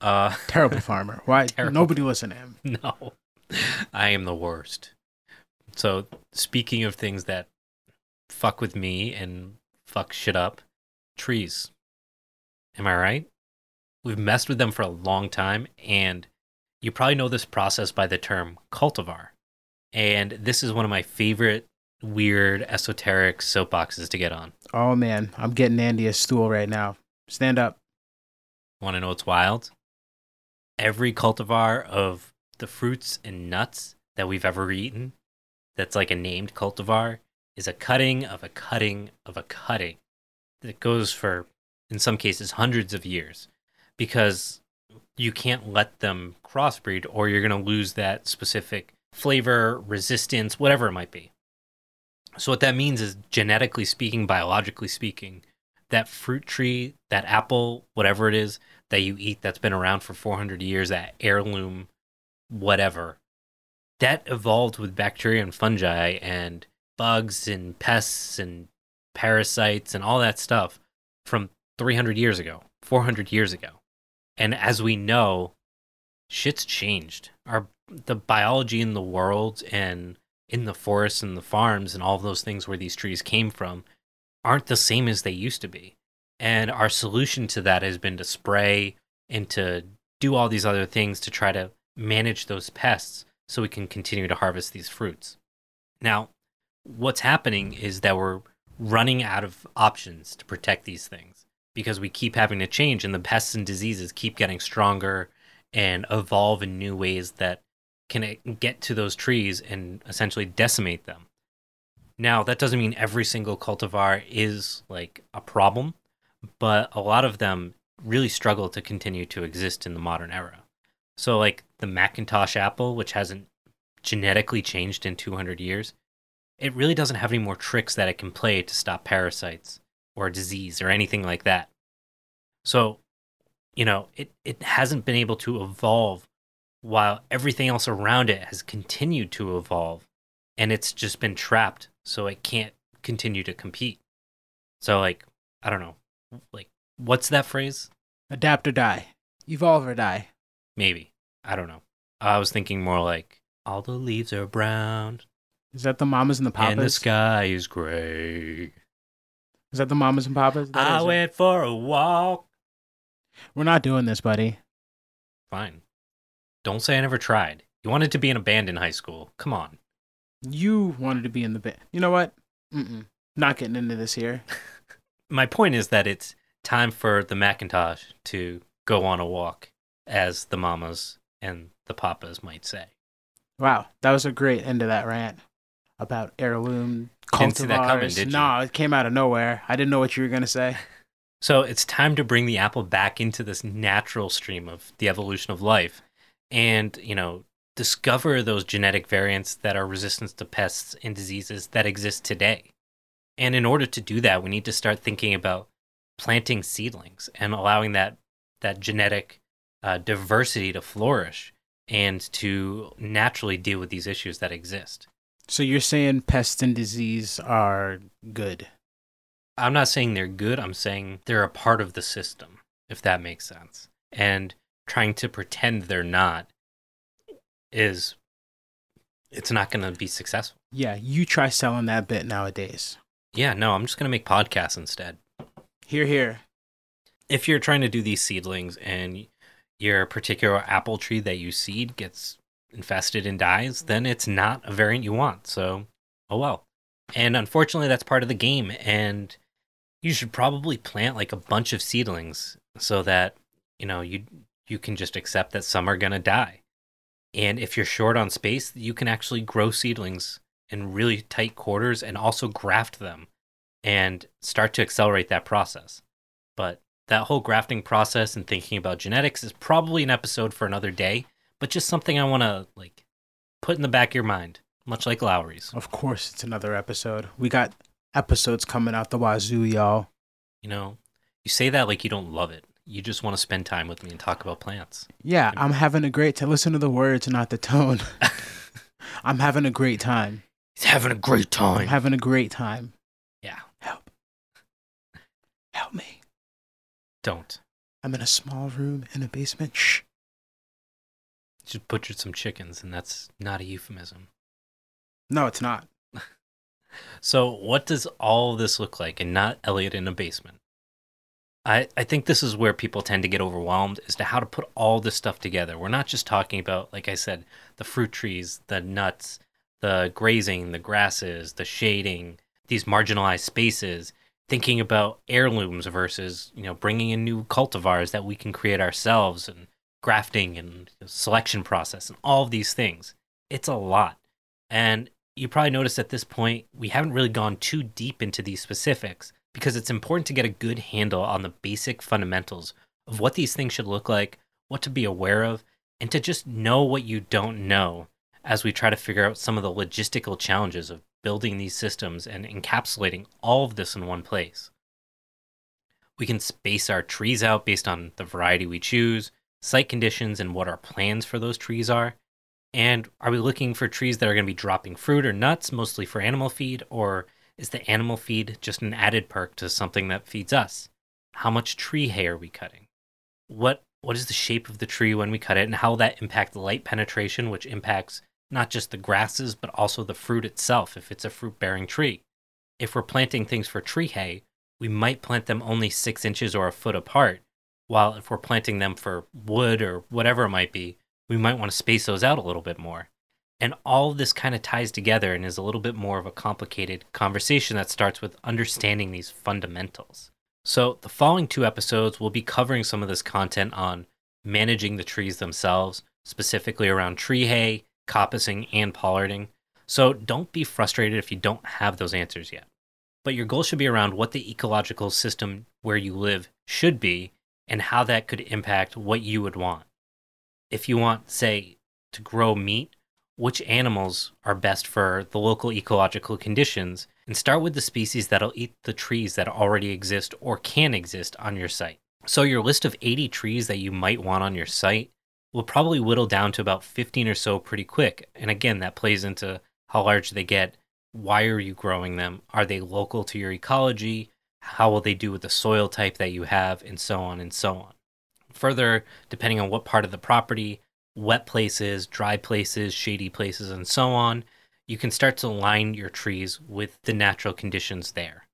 uh, Terrible farmer. Why? Terrible. Nobody listen to him. No, I am the worst. So speaking of things that fuck with me and fuck shit up, trees. Am I right? We've messed with them for a long time, and you probably know this process by the term cultivar. And this is one of my favorite weird esoteric soapboxes to get on. Oh, man. I'm getting Andy a stool right now. Stand up. Want to know what's wild? Every cultivar of the fruits and nuts that we've ever eaten that's like a named cultivar is a cutting of a cutting of a cutting that goes for, in some cases, hundreds of years, because you can't let them crossbreed or you're going to lose that specific flavor, resistance, whatever it might be. So what that means is, genetically speaking, biologically speaking, that fruit tree, that apple, whatever it is that you eat that's been around for four hundred years, that heirloom, whatever, that evolved with bacteria and fungi and bugs and pests and parasites and all that stuff from three hundred years ago, four hundred years ago. And as we know, shit's changed. Our the biology in the world and in the forests and the farms and all of those things where these trees came from aren't the same as they used to be. And our solution to that has been to spray and to do all these other things to try to manage those pests so we can continue to harvest these fruits. Now, what's happening is that we're running out of options to protect these things because we keep having to change, and the pests and diseases keep getting stronger and evolve in new ways that can get to those trees and essentially decimate them. Now, that doesn't mean every single cultivar is like a problem, but a lot of them really struggle to continue to exist in the modern era. So like the McIntosh apple, which hasn't genetically changed in two hundred years, it really doesn't have any more tricks that it can play to stop parasites or disease or anything like that. So, you know, it, it hasn't been able to evolve while everything else around it has continued to evolve, and it's just been trapped, so it can't continue to compete. So, like, I don't know, like, what's that phrase? Adapt or die. Evolve or die. Maybe. I don't know. I was thinking more like, all the leaves are brown. Is that the Mamas and the Papas? And the sky is gray. Is that the Mamas and Papas? That I went it? for a walk. We're not doing this, buddy. Fine. Don't say I never tried. You wanted to be in a band in high school. Come on. You wanted to be in the band. You know what? Mm-mm. Not getting into this here. My point is that it's time for the McIntosh to go on a walk, as the Mamas and the Papas might say. Wow. That was a great end to that rant about heirloom cultivars. Didn't see that coming, did you? No, it came out of nowhere. I didn't know what you were going to say. So it's time to bring the apple back into this natural stream of the evolution of life and, you know, discover those genetic variants that are resistant to pests and diseases that exist today. And in order to do that, we need to start thinking about planting seedlings and allowing that, that genetic uh, diversity to flourish and to naturally deal with these issues that exist. So you're saying pests and disease are good? I'm not saying they're good. I'm saying they're a part of the system, if that makes sense. And trying to pretend they're not is, it's not going to be successful. Yeah, you try selling that bit nowadays. Yeah, no, I'm just going to make podcasts instead. Hear, hear. If you're trying to do these seedlings and your particular apple tree that you seed gets infested and dies, then it's not a variant you want. So, oh well. And unfortunately, that's part of the game. And you should probably plant like a bunch of seedlings so that, you know, you you can just accept that some are going to die. And if you're short on space, you can actually grow seedlings in really tight quarters and also graft them and start to accelerate that process. But that whole grafting process and thinking about genetics is probably an episode for another day, but just something I want to like put in the back of your mind, much like Lowry's. Of course, it's another episode. We got episodes coming out the wazoo, y'all. You know, you say that like you don't love it. You just want to spend time with me and talk about plants. Yeah, I'm having a great time. Listen to the words, not the tone. I'm having a great time. He's having a great time. I'm having a great time. Yeah. Help. Help me. Don't. I'm in a small room in a basement. Shh. Just butchered some chickens, and that's not a euphemism. No, it's not. So what does all this look like, and not Elliot in a basement? I, I think this is where people tend to get overwhelmed as to how to put all this stuff together. We're not just talking about, like I said, the fruit trees, the nuts, the grazing, the grasses, the shading, these marginalized spaces. Thinking about heirlooms versus, you know, bringing in new cultivars that we can create ourselves and grafting and selection process and all of these things. It's a lot. And you probably notice at this point, we haven't really gone too deep into these specifics because it's important to get a good handle on the basic fundamentals of what these things should look like, what to be aware of, and to just know what you don't know as we try to figure out some of the logistical challenges of building these systems and encapsulating all of this in one place. We can space our trees out based on the variety we choose, site conditions, and what our plans for those trees are. And are we looking for trees that are going to be dropping fruit or nuts, mostly for animal feed, or is the animal feed just an added perk to something that feeds us? How much tree hay are we cutting? What what is the shape of the tree when we cut it, and how will that impact light penetration, which impacts not just the grasses, but also the fruit itself, if it's a fruit-bearing tree? If we're planting things for tree hay, we might plant them only six inches or a foot apart, while if we're planting them for wood or whatever it might be, we might want to space those out a little bit more. And all of this kind of ties together and is a little bit more of a complicated conversation that starts with understanding these fundamentals. So the following two episodes will be covering some of this content on managing the trees themselves, specifically around tree hay, coppicing, and pollarding. So don't be frustrated if you don't have those answers yet. But your goal should be around what the ecological system where you live should be and how that could impact what you would want. If you want, say, to grow meat, which animals are best for the local ecological conditions, and start with the species that'll eat the trees that already exist or can exist on your site. So your list of eighty trees that you might want on your site will probably whittle down to about fifteen or so pretty quick. And again, that plays into how large they get. Why are you growing them? Are they local to your ecology? How will they do with the soil type that you have? And so on and so on. Further, depending on what part of the property, wet places, dry places, shady places, and so on, you can start to align your trees with the natural conditions there.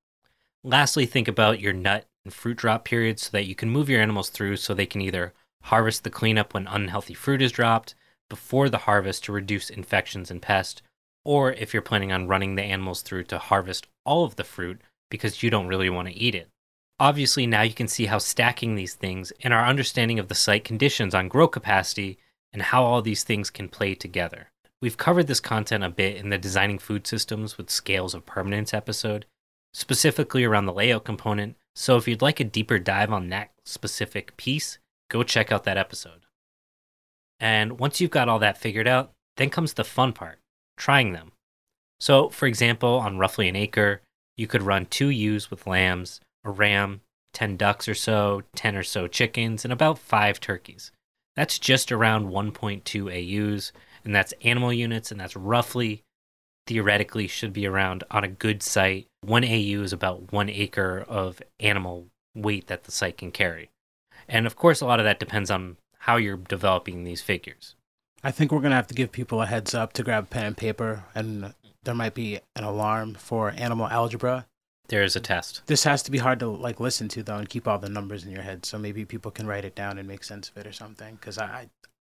Lastly, think about your nut and fruit drop periods so that you can move your animals through so they can either harvest the cleanup when unhealthy fruit is dropped before the harvest to reduce infections and pests, or if you're planning on running the animals through to harvest all of the fruit because you don't really want to eat it. Obviously, now you can see how stacking these things and our understanding of the site conditions on grow capacity and how all these things can play together. We've covered this content a bit in the Designing Food Systems with Scales of Permanence episode, specifically around the layout component, so if you'd like a deeper dive on that specific piece, go check out that episode. And once you've got all that figured out, then comes the fun part, trying them. So, for example, on roughly an acre, you could run two ewes with lambs, a ram, ten ducks or so, ten or so chickens, and about five turkeys. That's just around one point two A Us, and that's animal units, and that's roughly, theoretically, should be around, on a good site, one A U is about one acre of animal weight that the site can carry. And of course, a lot of that depends on how you're developing these figures. I think we're going to have to give people a heads up to grab pen and paper, and there might be an alarm for animal algebra. There is a test. This has to be hard to like listen to, though, and keep all the numbers in your head. So maybe people can write it down and make sense of it or something, because I, I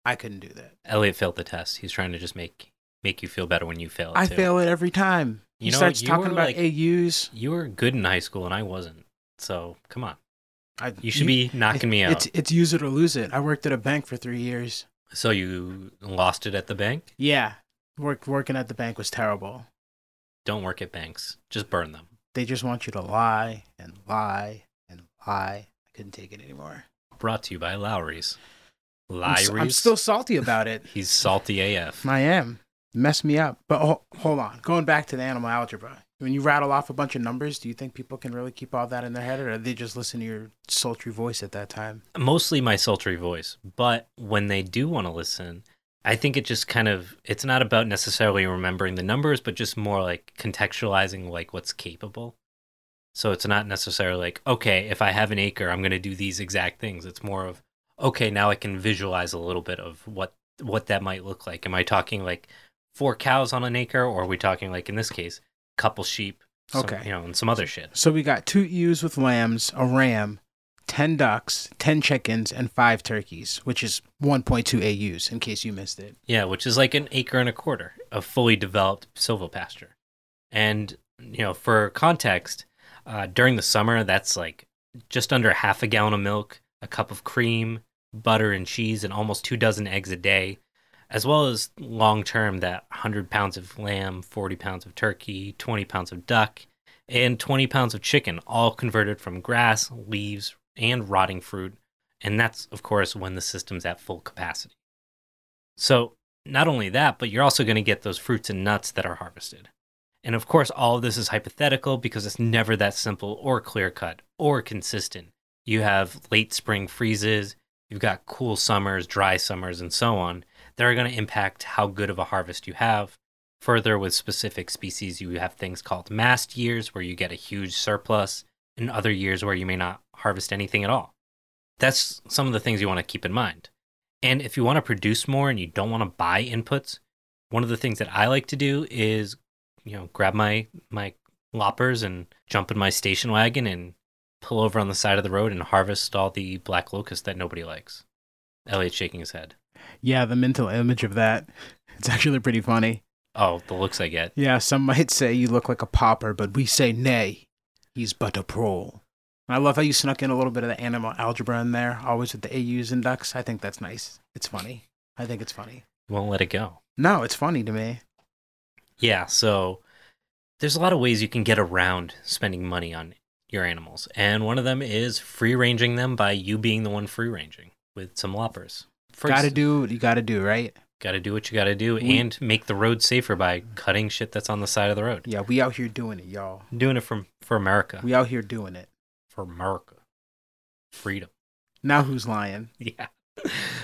I couldn't do that. Elliot failed the test. He's trying to just make make you feel better when you fail it, I too. fail it every time. You he know, starts you talking about like, A Us. You were good in high school, and I wasn't. So come on. I, you should you, be knocking it, me out. It's, it's use it or lose it. I worked at a bank for three years. So you lost it at the bank? Yeah. Work, working at the bank was terrible. Don't work at banks. Just burn them. They just want you to lie and lie and lie. I couldn't take it anymore. Brought to you by Lowry's. Lowry's. I'm, I'm still salty about it. He's salty A F. I am. Messed me up. But ho- hold on. Going back to the animal algebra. When you rattle off a bunch of numbers, do you think people can really keep all that in their head, or do they just listen to your sultry voice at that time? Mostly my sultry voice. But when they do want to listen, I think it just kind of, it's not about necessarily remembering the numbers, but just more like contextualizing like what's capable. So it's not necessarily like, okay, if I have an acre, I'm going to do these exact things. It's more of, okay, now I can visualize a little bit of what, what that might look like. Am I talking like four cows on an acre, or are we talking like, in this case, a couple sheep, some, okay, you know, and some other shit. So we got two ewes with lambs, a ram, ten ducks, ten chickens, and five turkeys, which is one point two A Us, in case you missed it. Yeah, which is like an acre and a quarter of fully developed silvopasture. And, you know, for context, uh, during the summer, that's like just under half a gallon of milk, a cup of cream, butter and cheese, and almost two dozen eggs a day, as well as long-term that one hundred pounds of lamb, forty pounds of turkey, twenty pounds of duck, and twenty pounds of chicken, all converted from grass, leaves, and rotting fruit, and that's, of course, when the system's at full capacity. So not only that, but you're also going to get those fruits and nuts that are harvested. And of course, all of this is hypothetical because it's never that simple or clear-cut or consistent. You have late spring freezes, you've got cool summers, dry summers, and so on. They're going to impact how good of a harvest you have. Further, with specific species, you have things called mast years where you get a huge surplus, and other years where you may not harvest anything at all. That's some of the things you want to keep in mind. And if you want to produce more and you don't want to buy inputs, one of the things that I like to do is, you know, grab my my loppers and jump in my station wagon and pull over on the side of the road and harvest all the black locust that nobody likes. Elliot's shaking his head. Yeah, the mental image of that. It's actually pretty funny. Oh, the looks I get. Yeah, some might say you look like a pauper, but we say nay. He's but a prole. I love how you snuck in a little bit of the animal algebra in there, always with the A Us and ducks. I think that's nice. It's funny. I think it's funny. You won't let it go. No, it's funny to me. Yeah, so there's a lot of ways you can get around spending money on your animals. And one of them is free-ranging them by you being the one free-ranging with some loppers. First, gotta do what you gotta do, right? Gotta do what you gotta do we, and make the road safer by cutting shit that's on the side of the road. Yeah, we out here doing it, y'all. Doing it for, for America. We out here doing it. For America. Freedom. Now who's lying? Yeah.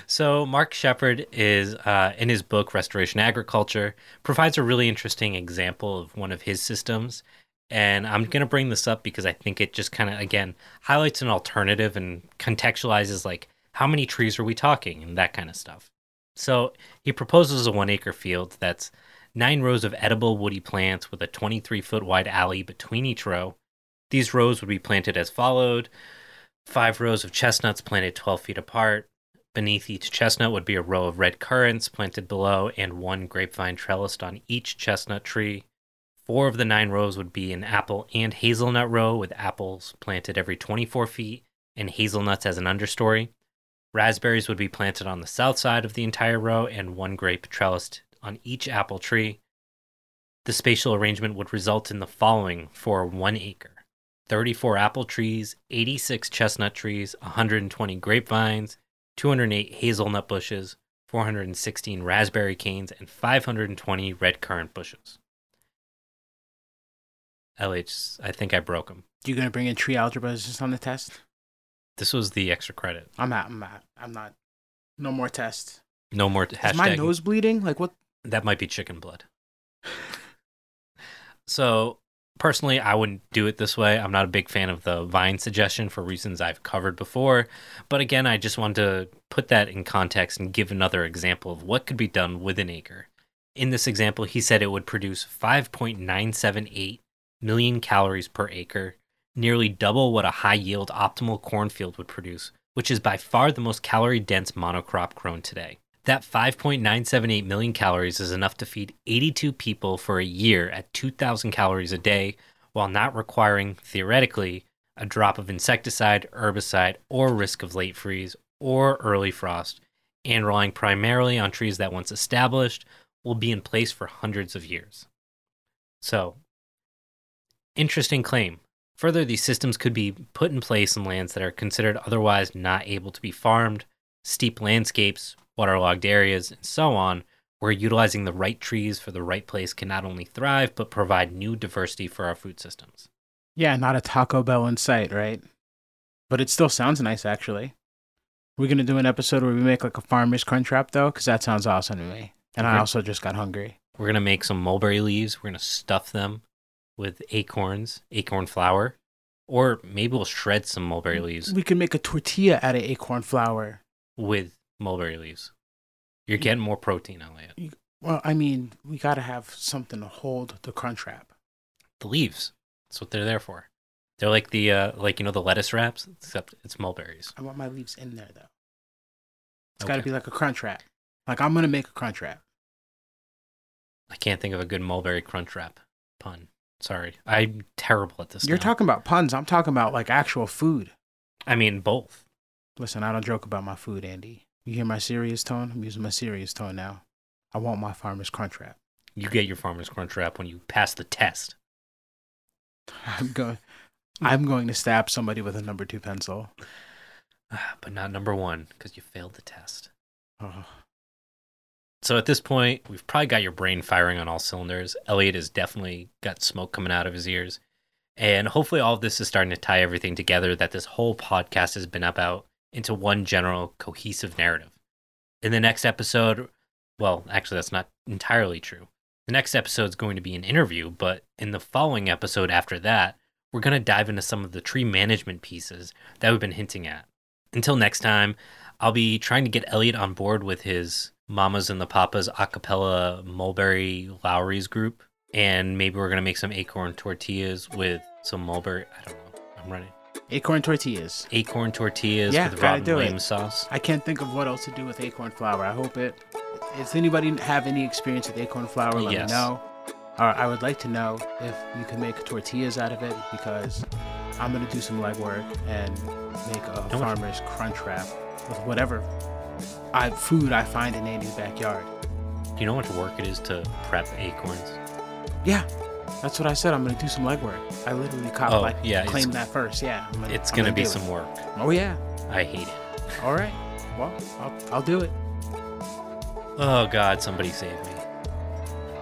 So Mark Shepherd is, uh, in his book, Restoration Agriculture, provides a really interesting example of one of his systems. And I'm going to bring this up because I think it just kind of, again, highlights an alternative and contextualizes, like, how many trees are we talking and that kind of stuff. So he proposes a one acre field that's nine rows of edible woody plants with a twenty-three foot wide alley between each row. These rows would be planted as followed. Five rows of chestnuts planted twelve feet apart. Beneath each chestnut would be a row of red currants planted below and one grapevine trellised on each chestnut tree. Four of the nine rows would be an apple and hazelnut row with apples planted every twenty-four feet and hazelnuts as an understory. Raspberries would be planted on the south side of the entire row and one grape trellised on each apple tree. The spatial arrangement would result in the following for one acre. thirty-four apple trees, eighty-six chestnut trees, one hundred twenty grapevines, two hundred eight hazelnut bushes, four hundred sixteen raspberry canes, and five hundred twenty red currant bushes. L H, I think I broke him. You going to bring in tree algebra just on the test? This was the extra credit. I'm out. I'm out. I'm not. No more tests. No more t- hashtag. Is my nose bleeding? Like what? That might be chicken blood. So... personally, I wouldn't do it this way. I'm not a big fan of the vine suggestion for reasons I've covered before. But again, I just wanted to put that in context and give another example of what could be done with an acre. In this example, he said it would produce five point nine seven eight million calories per acre, nearly double what a high-yield optimal cornfield would produce, which is by far the most calorie-dense monocrop grown today. That five point nine seven eight million calories is enough to feed eighty-two people for a year at two thousand calories a day, while not requiring, theoretically, a drop of insecticide, herbicide, or risk of late freeze or early frost, and relying primarily on trees that, once established, will be in place for hundreds of years. So, interesting claim. Further, these systems could be put in place in lands that are considered otherwise not able to be farmed, steep landscapes, waterlogged areas, and so on, where utilizing the right trees for the right place can not only thrive, but provide new diversity for our food systems. Yeah, not a Taco Bell in sight, right? But it still sounds nice, actually. We're going to do an episode where we make like a farmer's crunch wrap, though, because that sounds awesome to me. And I also just got hungry. We're going to make some mulberry leaves. We're going to stuff them with acorns, acorn flour, or maybe we'll shred some mulberry leaves. We can make a tortilla out of acorn flour. With mulberry leaves. You're getting more protein, Elliot. Well, I mean, we got to have something to hold the crunch wrap. The leaves. That's what they're there for. They're like the, uh, like, you know, the lettuce wraps, except it's mulberries. I want my leaves in there, though. It's okay. Got to be like a crunch wrap. Like, I'm going to make a crunch wrap. I can't think of a good mulberry crunch wrap pun. Sorry. I'm terrible at this. You're now talking about puns. I'm talking about, like, actual food. I mean, both. Listen, I don't joke about my food, Andy. You hear my serious tone? I'm using my serious tone now. I want my farmer's crunch wrap. You get your farmer's crunch wrap when you pass the test. I'm going I'm going to stab somebody with a number two pencil. But not number one, because you failed the test. Oh. So at this point, we've probably got your brain firing on all cylinders. Elliot has definitely got smoke coming out of his ears. And hopefully all of this is starting to tie everything together that this whole podcast has been about into one general cohesive narrative. In the next episode, well, actually, that's not entirely true. The next episode is going to be an interview, but in the following episode after that, we're going to dive into some of the tree management pieces that we've been hinting at. Until next time, I'll be trying to get Elliot on board with his Mamas and the Papas a cappella mulberry Lowry's group. And maybe we're going to make some acorn tortillas with some mulberry. I don't know. I'm running. Acorn tortillas. Acorn tortillas yeah, with Robin Williams sauce. I can't think of what else to do with acorn flour. I hope it. If anybody have any experience with acorn flour, let yes. me know. Or I would like to know if you can make tortillas out of it, because I'm going to do some legwork and make a no farmer's way. crunch wrap with whatever I, food I find in Andy's backyard. Do you know how much work it is to prep acorns? Yeah, that's what I said. I'm going to do some legwork. I literally cop, oh, like, yeah, claim that first. Yeah, I'm gonna, it's going to be some it. work. Oh, yeah. I hate it. All right. Well, I'll, I'll do it. Oh, God, somebody save me.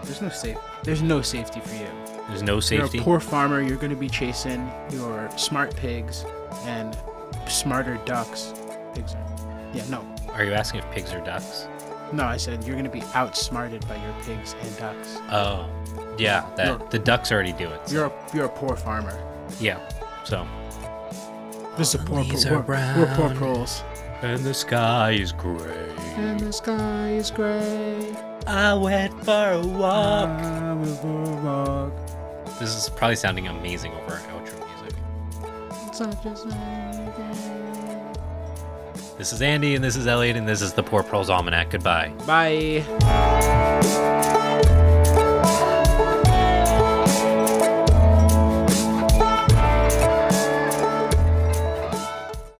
There's no safe. There's no safety for you. There's no safety? You're a poor farmer. You're going to be chasing your smart pigs and smarter ducks. Pigs are... Yeah, no. Are you asking if pigs are ducks? No, I said you're going to be outsmarted by your pigs and ducks. Oh, yeah. That you're, the ducks already do it. So. You're a, you're a poor farmer. Yeah, so. This is a poor, poor, poor, brown, we're poor proles. And the sky is gray. And the sky is gray. I went for a walk. I went for a walk. This is probably sounding amazing over our outro music. It's not just This is Andy, and this is Elliot, and this is the Poor Proles Almanac. Goodbye. Bye.